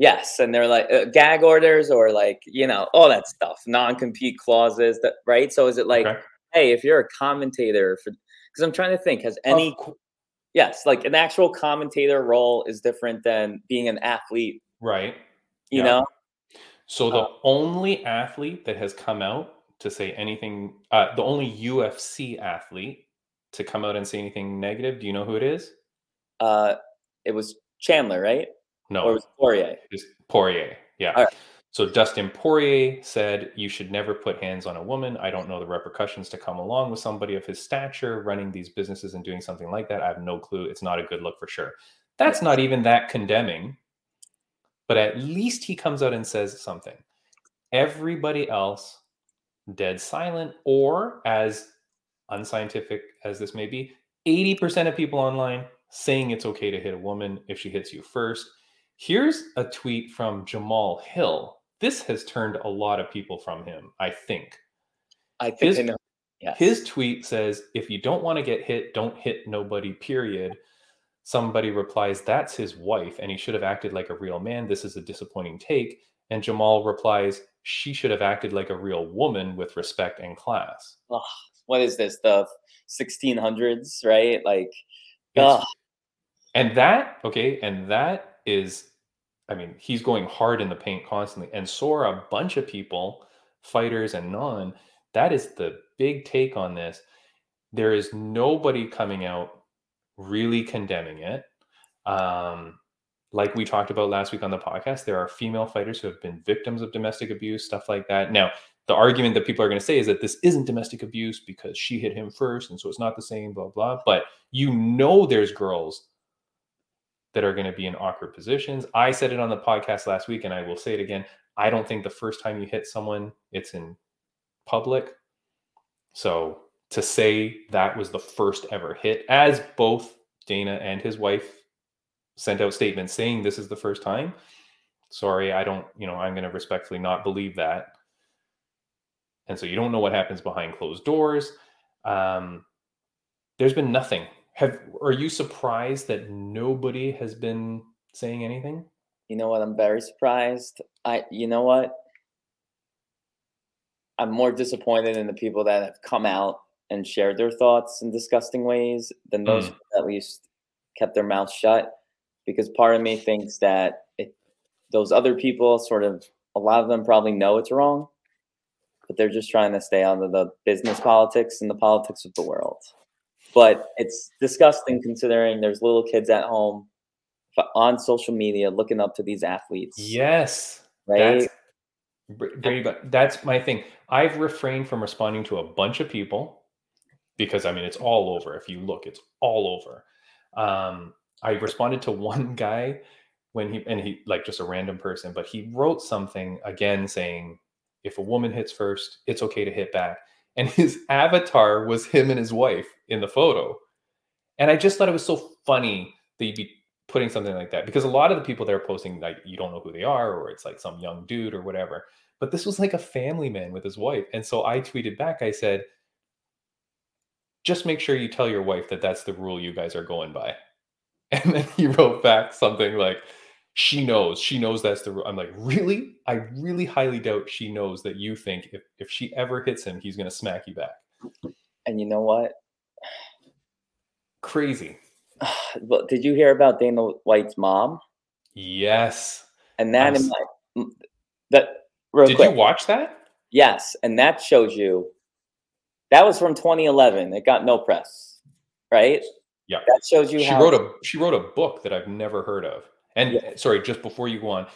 Yes. And they're like gag orders or all that stuff, non-compete clauses, that, right? So is it like, okay. Hey, if you're a commentator, because I'm trying to think, has any... Yes, like an actual commentator role is different than being an athlete. Right. You know? So the only athlete that has come out to say anything, the only UFC athlete to come out and say anything negative, do you know who it is? It was Chandler, right? No. Or was it Poirier? It was Poirier, yeah. All right. So Dustin Poirier said, you should never put hands on a woman. I don't know the repercussions to come along with somebody of his stature running these businesses and doing something like that. I have no clue. It's not a good look for sure. That's not even that condemning, but at least he comes out and says something. Everybody else dead silent, or as unscientific as this may be, 80% of people online saying it's okay to hit a woman if she hits you first. Here's a tweet from Jamahal Hill. This has turned a lot of people from him, I think. I know. Yes. His tweet says, if you don't want to get hit, don't hit nobody, period. Somebody replies, that's his wife, and he should have acted like a real man. This is a disappointing take. And Jamal replies, she should have acted like a real woman with respect and class. Ugh, what is this, the 1600s, right? And that is, I mean, he's going hard in the paint constantly, and so are a bunch of people, fighters and non. That is the big take on this. There is nobody coming out really condemning it. Like we talked about last week on the podcast, there are female fighters who have been victims of domestic abuse, stuff like that. Now, the argument that people are going to say is that this isn't domestic abuse because she hit him first, and so it's not the same, blah, blah. But there's girls that are going to be in awkward positions. I said it on the podcast last week, and I will say it again. I don't think the first time you hit someone, it's in public. So to say that was the first ever hit, as both Dana and his wife sent out statements saying this is the first time, sorry, I don't, I'm going to respectfully not believe that. And so you don't know what happens behind closed doors. There's been nothing. Are you surprised that nobody has been saying anything? You know what? I'm very surprised. You know what? I'm more disappointed in the people that have come out and shared their thoughts in disgusting ways than those who at least kept their mouths shut. because part of me thinks that those other people sort of, a lot of them probably know it's wrong, but they're just trying to stay out of the business politics and the politics of the world. But it's disgusting considering there's little kids at home on social media looking up to these athletes. Yes. Right. That's my thing. I've refrained from responding to a bunch of people because, I mean, it's all over. If you look, it's all over. I responded to one guy when he like just a random person, but he wrote something again saying, if a woman hits first, it's okay to hit back. And his avatar was him and his wife in the photo. And I just thought it was so funny that you'd be putting something like that, because a lot of the people that are posting, like, you don't know who they are, or it's like some young dude or whatever. But this was like a family man with his wife. And so I tweeted back, I said, just make sure you tell your wife that that's the rule you guys are going by. And then he wrote back something like, she knows that's the rule. I'm like, really? I really highly doubt she knows that you think if she ever hits him, he's going to smack you back. And you know what? Crazy. Did you hear about Dana White's mom? Yes. And that, you watch that? Yes. And that shows you, that was from 2011. It got no press, right? Yeah. That shows you how she wrote a book that I've never heard of. And sorry, just before you go on,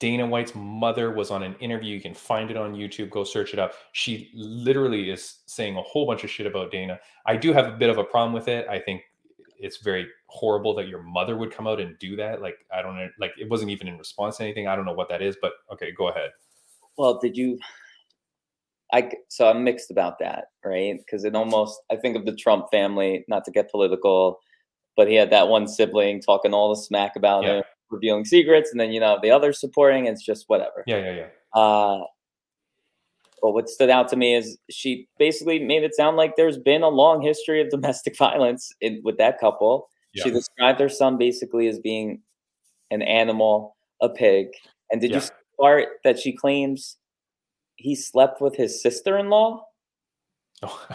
Dana White's mother was on an interview. You can find it on YouTube. Go search it up. She literally is saying a whole bunch of shit about Dana. I do have a bit of a problem with it. I think it's very horrible that your mother would come out and do that. Like, I don't know. Like, it wasn't even in response to anything. I don't know what that is, but okay, go ahead. Well, so I'm mixed about that, right? Because I think of the Trump family, not to get political, but he had that one sibling talking all the smack about him, revealing secrets, and then the other supporting. It's just whatever. Yeah. But what stood out to me is she basically made it sound like there's been a long history of domestic violence with that couple. Yeah. She described her son basically as being an animal, a pig. And did you see the part that she claims he slept with his sister-in-law? Oh,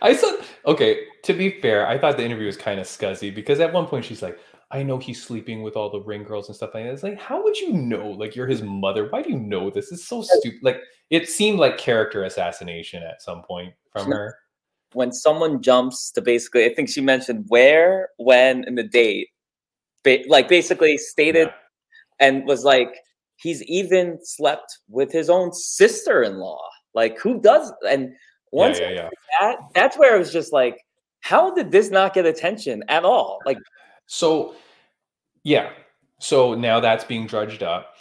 I said, okay, to be fair, I thought the interview was kind of scuzzy because at one point she's like, I know he's sleeping with all the ring girls and stuff like that. It's like, how would you know? Like, you're his mother. Why do you know this? It's so stupid. Like, it seemed like character assassination at some point from her. When someone jumps to basically, I think she mentioned where, when, and the date. Basically stated and was like, he's even slept with his own sister-in-law. Like, who does? And once that's where it was just like, how did this not get attention at all? Like, So now that's being dredged up.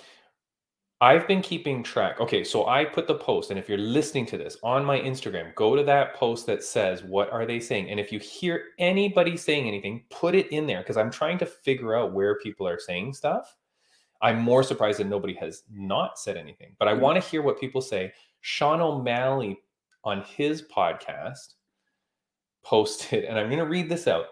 I've been keeping track. Okay, so I put the post, and if you're listening to this on my Instagram, go to that post that says, what are they saying? And if you hear anybody saying anything, put it in there, because I'm trying to figure out where people are saying stuff. I'm more surprised that nobody has not said anything, but I want to hear what people say. Sean O'Malley on his podcast posted, and I'm going to read this out.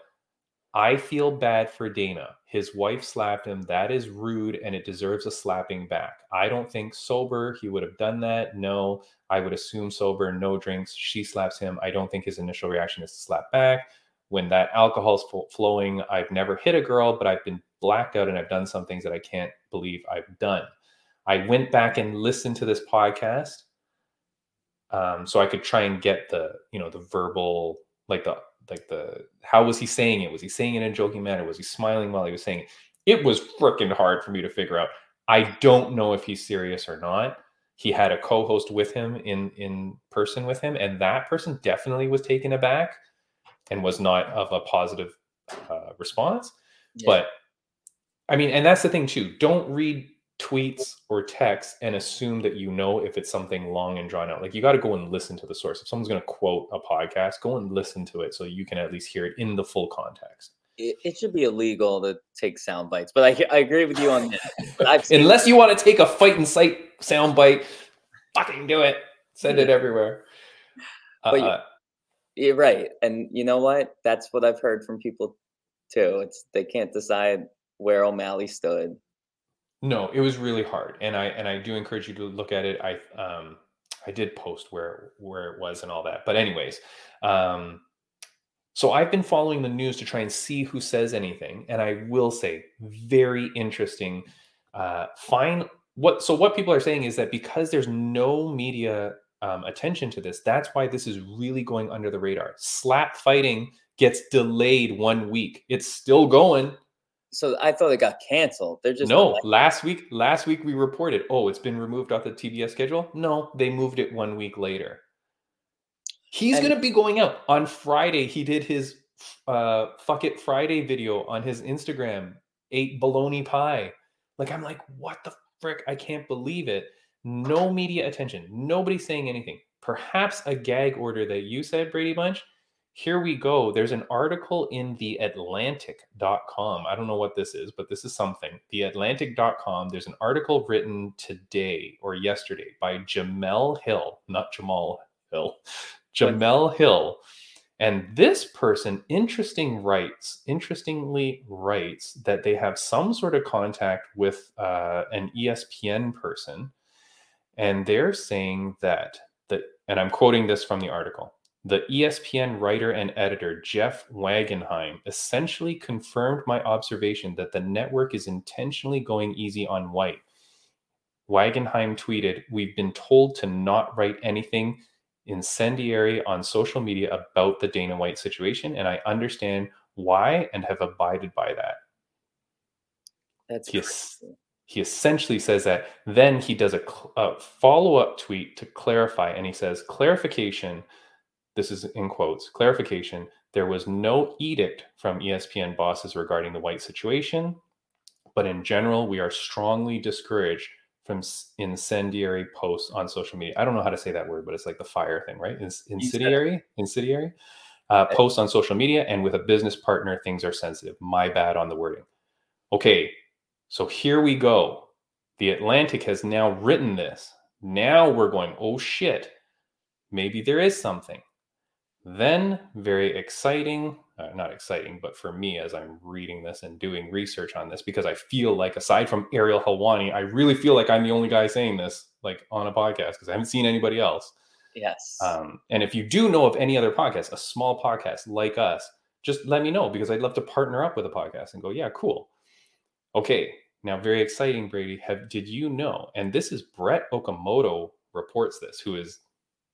I feel bad for Dana. His wife slapped him. That is rude, and it deserves a slapping back. I don't think sober he would have done that. No, I would assume sober, no drinks. She slaps him. I don't think his initial reaction is to slap back. When that alcohol's flowing, I've never hit a girl, but I've been blacked out and I've done some things that I can't believe I've done. I went back and listened to this podcast so I could try and get the verbal, how was he saying it? Was he saying it in a joking manner? Was he smiling while he was saying it? It was freaking hard for me to figure out. I don't know if he's serious or not. He had a co-host with him in person with him, and that person definitely was taken aback and was not of a positive response. Yeah. But I mean, and that's the thing too. Don't read tweets or texts and assume that if it's something long and drawn out. Like, you got to go and listen to the source. If someone's going to quote a podcast, go and listen to it so you can at least hear it in the full context. It should be illegal to take sound bites, but I agree with you on that. Unless you want to take a Fight Insight sound bite, fucking do it. Send it everywhere. But you're right. And you know what? That's what I've heard from people too. They can't decide where O'Malley stood. No, it was really hard, and I do encourage you to look at it. I did post where it was and all that, but anyways, So I've been following the news to try and see who says anything. And I will say, very interesting. What people are saying is that because there's no media attention to this, that's why this is really going under the radar. Slap fighting gets delayed 1 week. It's still going. So I thought it got canceled. They're just last week we reported, oh, it's been removed off the TBS schedule. No, they moved it 1 week later. He's going to be going out on Friday. He did his Fuck It Friday video on his Instagram, ate bologna pie. Like, I'm like, what the frick? I can't believe it. No media attention. Nobody saying anything. Perhaps a gag order that you said, Brady Bunch. Here we go. There's an article in theatlantic.com. I don't know what this is, but this is something. Theatlantic.com. There's an article written today or yesterday by Jamahal Hill, not Jamal Hill. Jamahal Hill. And this person interestingly writes that they have some sort of contact with an ESPN person. And they're saying that, and I'm quoting this from the article, the ESPN writer and editor Jeff Wagenheim essentially confirmed my observation that the network is intentionally going easy on White. Wagenheim tweeted, "We've been told to not write anything incendiary on social media about the Dana White situation, and I understand why and have abided by that." That's crazy. He essentially says that. Then he does a follow-up tweet to clarify, and he says, "Clarification," this is in quotes, "clarification, there was no edict from ESPN bosses regarding the White situation, but in general, we are strongly discouraged from incendiary posts on social media." I don't know how to say that word, but it's like the fire thing, right? Incendiary posts on social media, and with a business partner, things are sensitive. My bad on the wording. Okay, so here we go. The Atlantic has now written this. Now we're going, oh shit, maybe there is something. Then very exciting, not exciting, but for me as I'm reading this and doing research on this, because I feel like aside from Ariel Helwani, I really feel like I'm the only guy saying this like on a podcast because I haven't seen anybody else. Yes. And if you do know of any other podcast, a small podcast like us, just let me know because I'd love to partner up with a podcast and go, yeah, cool. Okay. Now, very exciting, Brady. Did you know? And this is Brett Okamoto reports this, who is,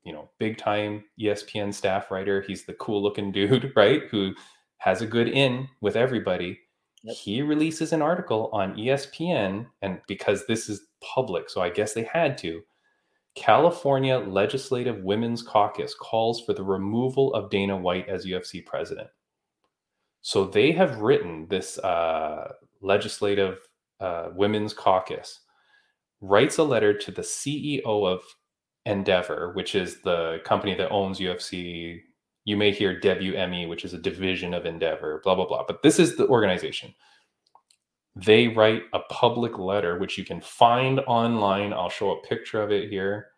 you know, big time ESPN staff writer. He's the cool looking dude, right? Who has a good in with everybody. Yep. He releases an article on ESPN, and because this is public, so I guess they had to. California Legislative Women's Caucus calls for the removal of Dana White as UFC president. So they have written this Legislative Women's Caucus writes a letter to the CEO of Endeavor, which is the company that owns UFC. You may hear WME, which is a division of Endeavor, blah, blah, blah. But this is the organization. They write a public letter, which you can find online. I'll show a picture of it here.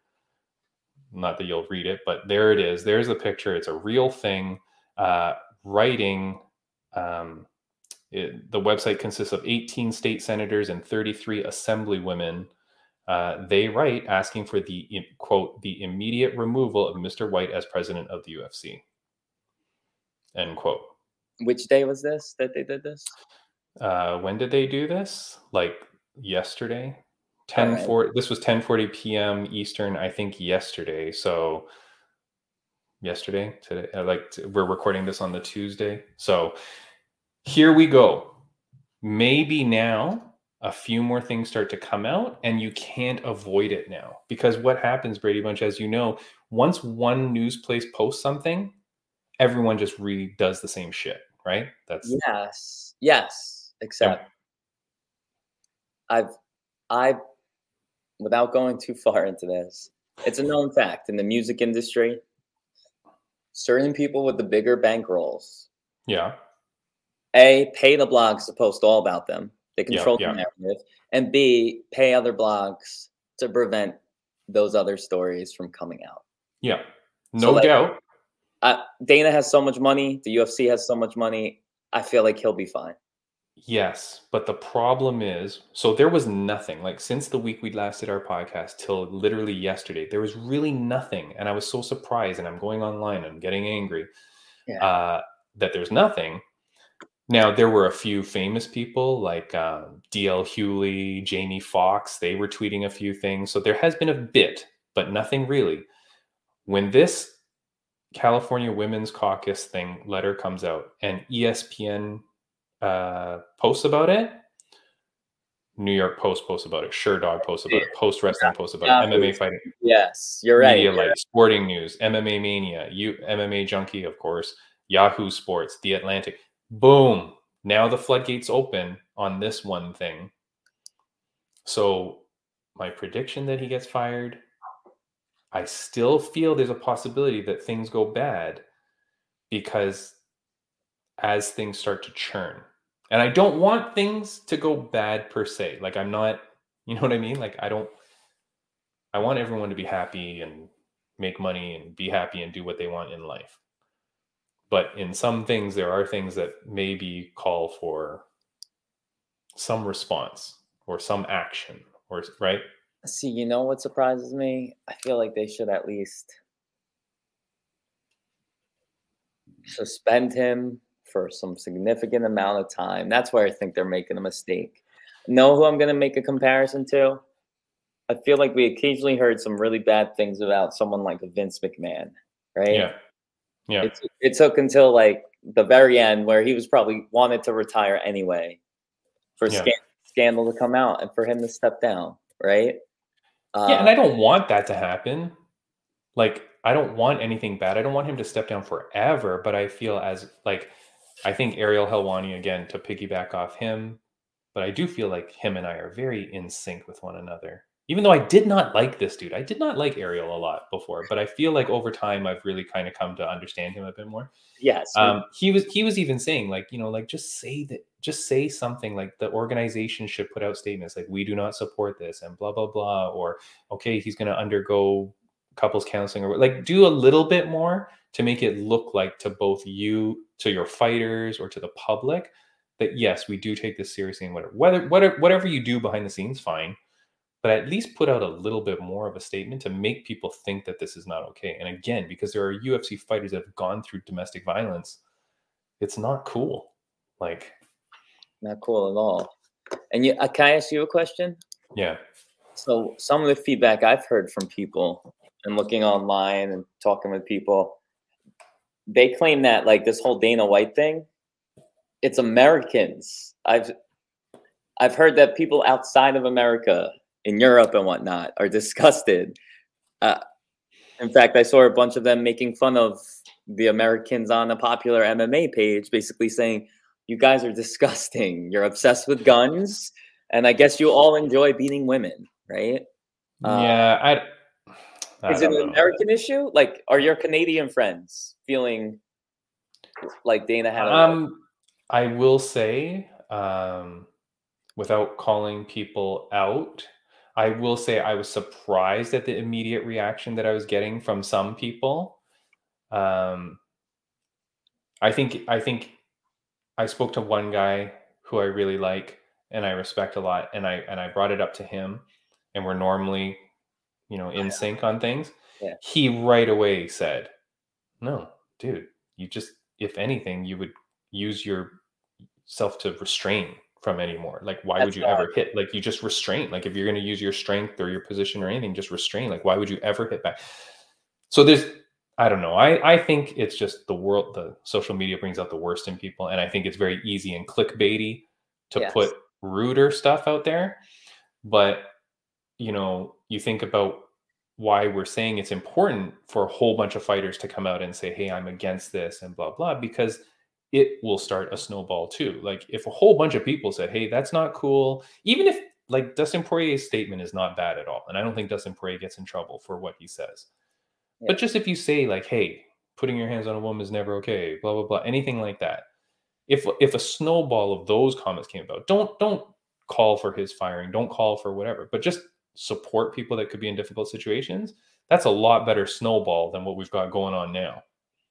Not that you'll read it, but there it is. There's the picture. It's a real thing. Writing. The website consists of 18 state senators and 33 assemblywomen. They write asking for the, quote, the immediate removal of Mr. White as president of the UFC, end quote. Which day was this that they did this? When did they do this? Like yesterday? 10:40. Right. This was 10:40 p.m. Eastern, I think, yesterday. So yesterday, today, we're recording this on the Tuesday. So here we go. Maybe now a few more things start to come out and you can't avoid it now, because what happens, Brady Bunch, as you know, once one news place posts something, everyone just redoes the same shit, right? That's yes. Except I've without going too far into this, it's a known fact in the music industry, certain people with the bigger bankrolls, pay the blogs to post all about them. They control the narrative, and B, pay other blogs to prevent those other stories from coming out. Yeah, no doubt. Dana has so much money. The UFC has so much money. I feel like he'll be fine. Yes, but the problem is, so there was nothing. Like since the week we last did our podcast till literally yesterday, there was really nothing. And I was so surprised, and I'm going online. I'm getting angry. Yeah. that there's nothing. Now, there were a few famous people like D.L. Hewley, Jamie Foxx. They were tweeting a few things. So there has been a bit, but nothing really. When this California Women's Caucus thing letter comes out and ESPN posts about it, New York Post posts about it, Sure Dog posts about it, Post Wrestling posts about it, MMA Fighting. Yes, you're right. Media Life, Sporting News, MMA Mania, MMA Junkie, of course, Yahoo Sports, The Atlantic. Boom. Now the floodgates open on this one thing. So my prediction that he gets fired, I still feel there's a possibility that things go bad because as things start to churn. And I don't want things to go bad per se. Like I'm not, you know what I mean? Like I want everyone to be happy and make money and be happy and do what they want in life. But in some things, there are things that maybe call for some response or some action or right. See, you know what surprises me? I feel like they should at least suspend him for some significant amount of time. That's where I think they're making a mistake. Know who I'm going to make a comparison to? I feel like we occasionally heard some really bad things about someone like Vince McMahon, right? Yeah. Yeah. It took until like the very end where he was probably wanted to retire anyway for scandal to come out and for him to step down. Right. And I don't want that to happen. Like, I don't want anything bad. I don't want him to step down forever, but I feel as like, I think Ariel Helwani, again, to piggyback off him, but I do feel like him and I are very in sync with one another. Even though I did not like this dude, I did not like Ariel a lot before, but I feel like over time I've really kind of come to understand him a bit more. Yes. He was even saying like, you know, like just say something like the organization should put out statements like we do not support this and blah, blah, blah, or okay, he's going to undergo couples counseling or like do a little bit more to make it look like to both you, to your fighters or to the public that yes, we do take this seriously and whatever you do behind the scenes, fine. But at least put out a little bit more of a statement to make people think that this is not okay. And again, because there are UFC fighters that have gone through domestic violence, it's not cool. Like, not cool at all. And can I ask you a question? Yeah. So some of the feedback I've heard from people and looking online and talking with people, they claim that like this whole Dana White thing, it's Americans. I've heard that people outside of America in Europe and whatnot are disgusted. In fact, I saw a bunch of them making fun of the Americans on a popular MMA page, basically saying, you guys are disgusting. You're obsessed with guns. And I guess you all enjoy beating women, right? Yeah. Is it an American issue? Like, are your Canadian friends feeling like Dana had? I will say, without calling people out, I will say I was surprised at the immediate reaction that I was getting from some people. I think I spoke to one guy who I really like and I respect a lot, and I brought it up to him, and we're normally, you know, in sync on things. Yeah. He right away said, "No, dude, you just, if anything, you would use yourself to restrain from anymore. Like, why would you ever hit? Like, you just restrain. Like, if you're going to use your strength or your position or anything, just restrain. Like, why would you ever hit back?" So there's, I don't know. I think it's just the world, the social media brings out the worst in people. And I think it's very easy and clickbaity to put ruder stuff out there. But, you know, you think about why we're saying it's important for a whole bunch of fighters to come out and say, hey, I'm against this and blah, blah, because it will start a snowball too. Like if a whole bunch of people said, hey, that's not cool. Even if like Dustin Poirier's statement is not bad at all. And I don't think Dustin Poirier gets in trouble for what he says. Yeah. But just if you say like, hey, putting your hands on a woman is never okay, blah, blah, blah, anything like that. If a snowball of those comments came about, don't call for his firing. Don't call for whatever, but just support people that could be in difficult situations. That's a lot better snowball than what we've got going on now.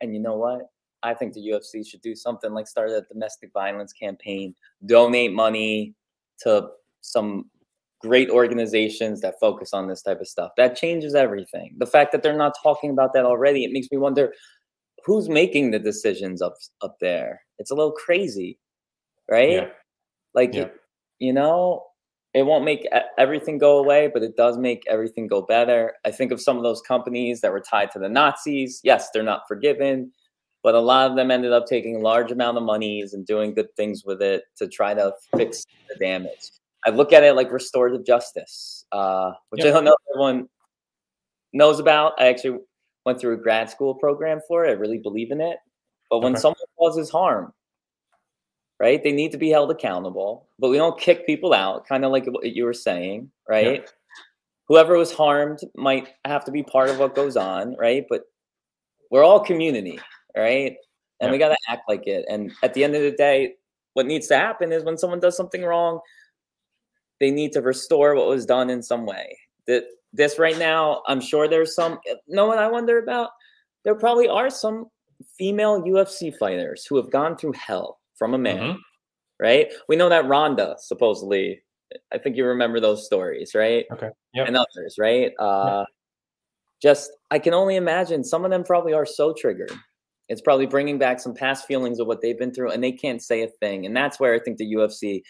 And you know what? I think the UFC should do something like start a domestic violence campaign, donate money to some great organizations that focus on this type of stuff. That changes everything. The fact that they're not talking about that already, it makes me wonder who's making the decisions up there? It's a little crazy, right? Yeah. Like, yeah. It won't make everything go away, but it does make everything go better. I think of some of those companies that were tied to the Nazis. Yes, they're not forgiven, but a lot of them ended up taking large amount of monies and doing good things with it to try to fix the damage. I look at it like restorative justice, which I don't know if everyone knows about. I actually went through a grad school program for it. I really believe in it. But when someone causes harm, right, they need to be held accountable. But we don't kick people out, kind of like what you were saying, right? Yeah. Whoever was harmed might have to be part of what goes on, right? But we're all community, right? And we got to act like it. And at the end of the day, what needs to happen is when someone does something wrong, they need to restore what was done in some way. This right now, I'm sure there's some, what I wonder about, there probably are some female UFC fighters who have gone through hell from a man, right? We know that Rhonda, supposedly, I think you remember those stories, right? Okay. Yep. And others, right? I can only imagine some of them probably are so triggered. It's probably bringing back some past feelings of what they've been through, and they can't say a thing. And that's where I think the UFC,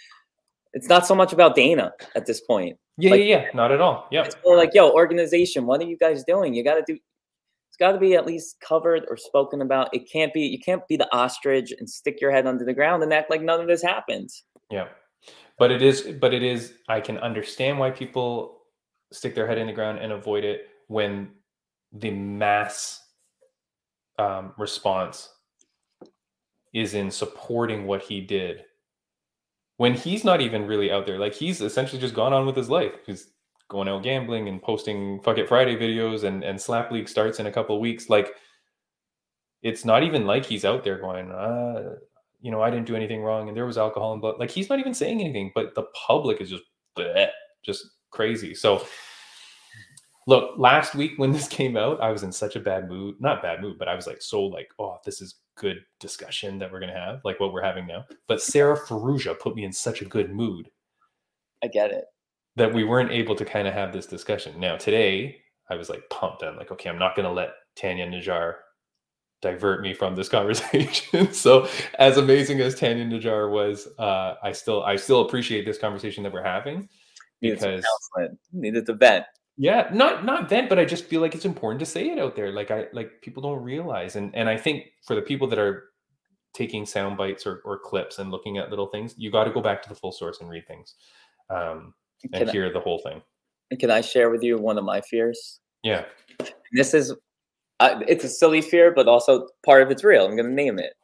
it's not so much about Dana at this point. Yeah. Not at all. Yeah. It's more like, organization, what are you guys doing? It's got to be at least covered or spoken about. It can't be, you can't be the ostrich and stick your head under the ground and act like none of this happened. Yeah. But it is, I can understand why people stick their head in the ground and avoid it when the mass response is in supporting what he did. When he's not even really out there, like he's essentially just gone on with his life. He's going out gambling and posting Fuck It Friday videos and Slap League starts in a couple of weeks. Like, it's not even like he's out there going, I didn't do anything wrong and there was alcohol and blood. Like, he's not even saying anything, but the public is just crazy. So look, last week when this came out, I was in such a bad mood, not bad mood, but I was like, this is good discussion that we're going to have, like what we're having now. But Sarah Ferrugia put me in such a good mood. I get it. That we weren't able to kind of have this discussion. Now, today, I was like pumped. I'm like, okay, I'm not going to let Tanya Najjar divert me from this conversation. So as amazing as Tanya Najjar was, I still appreciate this conversation that we're having. Because needed to vent. Yeah, not vent, but I just feel like it's important to say it out there. Like people don't realize. And I think for the people that are taking sound bites or clips and looking at little things, you got to go back to the full source and read things. And hear the whole thing. Can I share with you one of my fears? Yeah. And this is, it's a silly fear, but also part of it's real. I'm going to name it.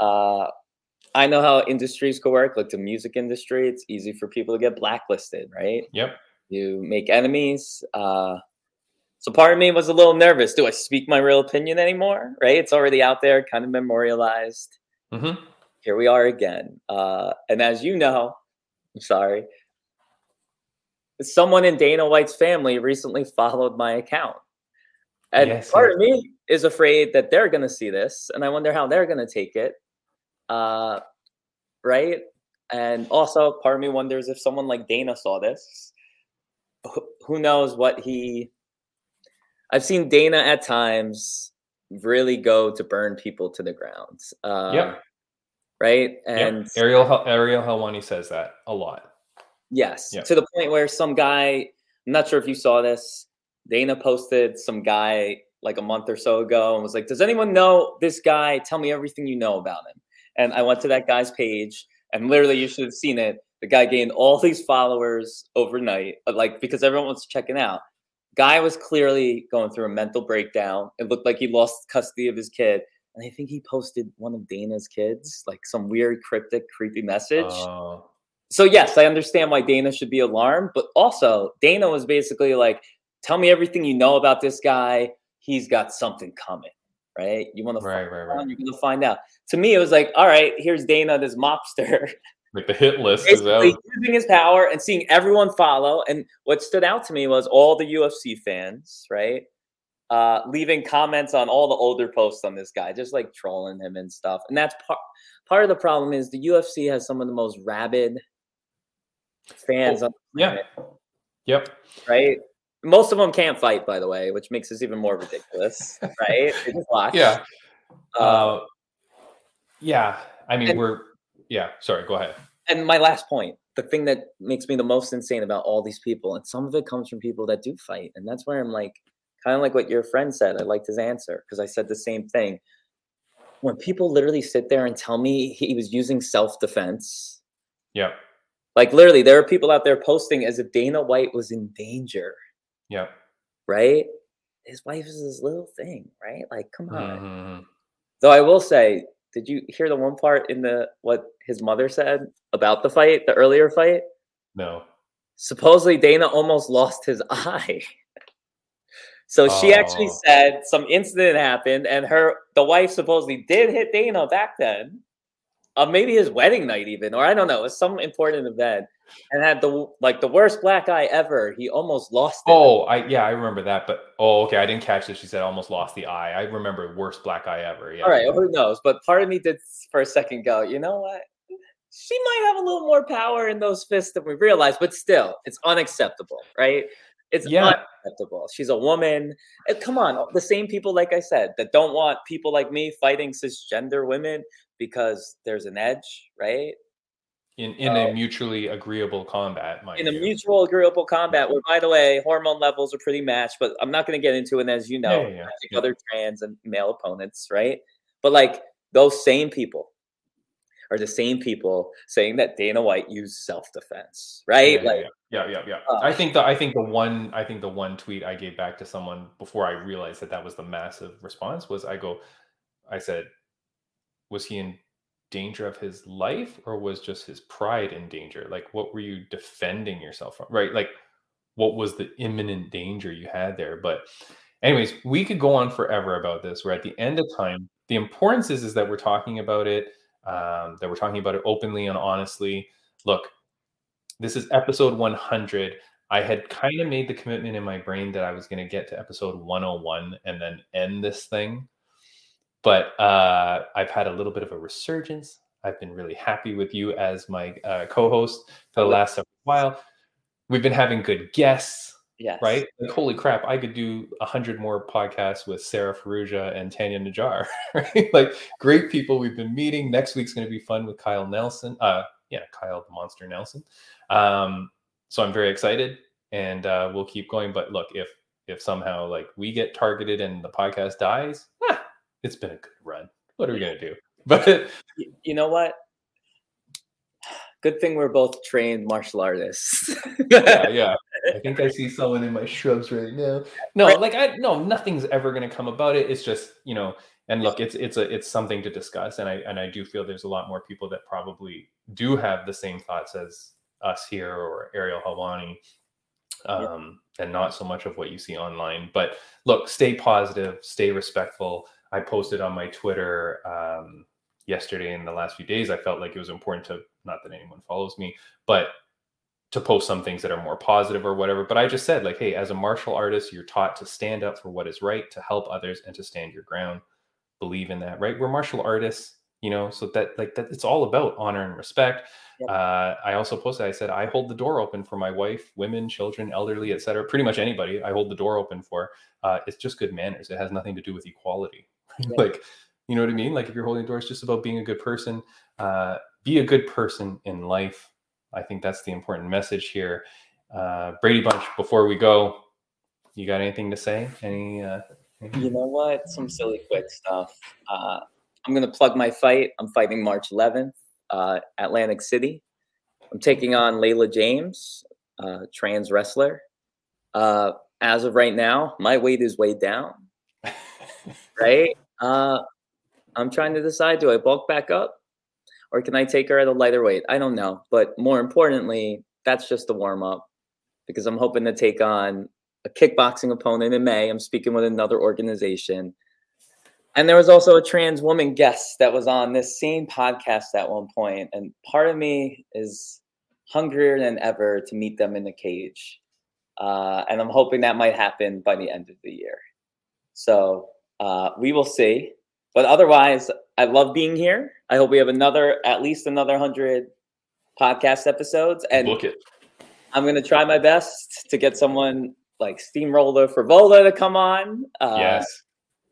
I know how industries could work, like the music industry. It's easy for people to get blacklisted, right? Yep. You make enemies. So part of me was a little nervous. Do I speak my real opinion anymore? Right? It's already out there, kind of memorialized. Mm-hmm. Here we are again. And as you know, I'm sorry. Someone in Dana White's family recently followed my account. And part of me is afraid that they're going to see this. And I wonder how they're going to take it. Right? And also part of me wonders if someone like Dana saw this. Who knows what I've seen Dana at times really go to burn people to the ground. Right? And yeah. Ariel Helwani says that a lot. Yes. Yeah. To the point where some guy, I'm not sure if you saw this, Dana posted some guy like a month or so ago and was like, does anyone know this guy? Tell me everything you know about him. And I went to that guy's page and literally you should have seen it. The guy gained all these followers overnight, because everyone was checking out. Guy was clearly going through a mental breakdown. It looked like he lost custody of his kid. And I think he posted one of Dana's kids, like some weird, cryptic, creepy message. So yes, I understand why Dana should be alarmed. But also, Dana was basically like, tell me everything you know about this guy. He's got something coming, right? You want to find out. You're going to find out. To me, it was like, all right, here's Dana, this mobster. Like the hit list. Basically using his power and seeing everyone follow. And what stood out to me was all the UFC fans, right? Leaving comments on all the older posts on this guy, just like trolling him and stuff. And that's part of the problem is the UFC has some of the most rabid fans on the planet. Yep. Right? Most of them can't fight, by the way, which makes this even more ridiculous, right? Yeah. Yeah. I mean, sorry, go ahead. And my last point, the thing that makes me the most insane about all these people, and some of it comes from people that do fight. And that's where I'm like, kind of like what your friend said. I liked his answer because I said the same thing. When people literally sit there and tell me he was using self-defense. Yeah. Like literally there are people out there posting as if Dana White was in danger. Yeah. Right? His wife is this little thing, right? Like, come on. Mm-hmm. Though I will say, did you hear the one part in what his mother said about the fight, the earlier fight? No. Supposedly Dana almost lost his eye. So she actually said some incident happened and the wife supposedly did hit Dana back then. Maybe his wedding night even, or I don't know. It was some important event and had the worst black eye ever. He almost lost it. I remember that. But, okay. I didn't catch that. She said almost lost the eye. I remember worst black eye ever. Yeah. All right. Who knows? But part of me did for a second go, you know what? She might have a little more power in those fists than we realized, but still, it's unacceptable, right? It's unacceptable. She's a woman. And come on. The same people, like I said, that don't want people like me fighting cisgender women because there's an edge, right? In a mutually agreeable combat. A mutual agreeable combat where, by the way, hormone levels are pretty matched, but I'm not going to get into it, as you know, other trans and male opponents, right? But like those same people are the same people saying that Dana White used self-defense, right? I think the one tweet I gave back to someone before I realized that was the massive response was I said, was he in danger of his life or was just his pride in danger? Like, what were you defending yourself from, right? Like, what was the imminent danger you had there? But anyways, we could go on forever about this. We're at the end of time. The importance is that we're talking about it. That we're talking about it openly and honestly. Look, this is episode 100. I had kind of made the commitment in my brain that I was going to get to episode 101 and then end this thing. But I've had a little bit of a resurgence. I've been really happy with you as my co-host for the last several while. We've been having good guests, right? Like, holy crap, I could do 100 more podcasts with Sarah Ferrugia and Tanya Najjar, right? Like, great people we've been meeting. Next week's going to be fun with Kyle Nelson. Kyle the Monster Nelson. So I'm very excited, and we'll keep going. But look, if somehow like we get targeted and the podcast dies, it's been a good run. What are we going to do? But you know what? Good thing we're both trained martial artists. Yeah. I think I see someone in my shrubs right now. Nothing's ever going to come about it. It's just, you know, and look, it's something to discuss. And I do feel there's a lot more people that probably do have the same thoughts as us here or Ariel Helwani. And not so much of what you see online, but look, stay positive, stay respectful. I posted on my Twitter yesterday and the last few days, I felt like it was important to, not that anyone follows me, but to post some things that are more positive or whatever. But I just said like, hey, as a martial artist, you're taught to stand up for what is right, to help others and to stand your ground. Believe in that, right? We're martial artists, you know, so that it's all about honor and respect. Yep. I also posted, I said, I hold the door open for my wife, women, children, elderly, etc. Pretty much anybody I hold the door open for. It's just good manners. It has nothing to do with equality. Yep. Like, you know what I mean? Like if you're holding the door, it's just about being a good person, be a good person in life. I think that's the important message here. Brady Bunch, before we go, you got anything to say? You know what? Some silly quick stuff. I'm going to plug my fight. I'm fighting March 11th, Atlantic City. I'm taking on Layla James, trans wrestler. As of right now, my weight is way down, right? I'm trying to decide, do I bulk back up or can I take her at a lighter weight? I don't know. But more importantly, that's just the warm up because I'm hoping to take on a kickboxing opponent in May. I'm speaking with another organization. And there was also a trans woman guest that was on this same podcast at one point. And part of me is hungrier than ever to meet them in the cage. And I'm hoping that might happen by the end of the year. So we will see. But otherwise, I love being here. I hope we have at least another 100 podcast episodes. And book it. I'm going to try my best to get someone like Steamroller Frivola to come on. Yes.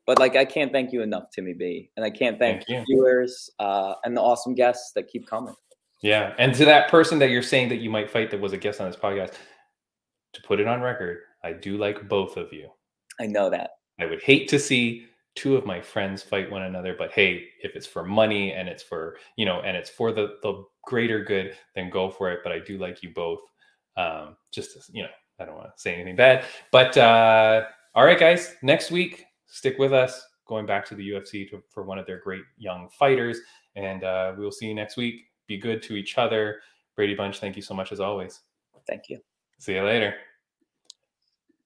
But like, I can't thank you enough, Timmy B. And I can't thank viewers and the awesome guests that keep coming. Yeah. And to that person that you're saying that you might fight that was a guest on this podcast, to put it on record, I do like both of you. I know that. I would hate to see two of my friends fight one another, but hey, if it's for money and it's for, you know, and it's for the greater good, then go for it. But I do like you both. Just, to, you know, I don't want to say anything bad, but all right, guys, next week, stick with us going back to the UFC for one of their great young fighters. And we'll see you next week. Be good to each other. Brady Bunch, thank you so much as always. Thank you. See you later.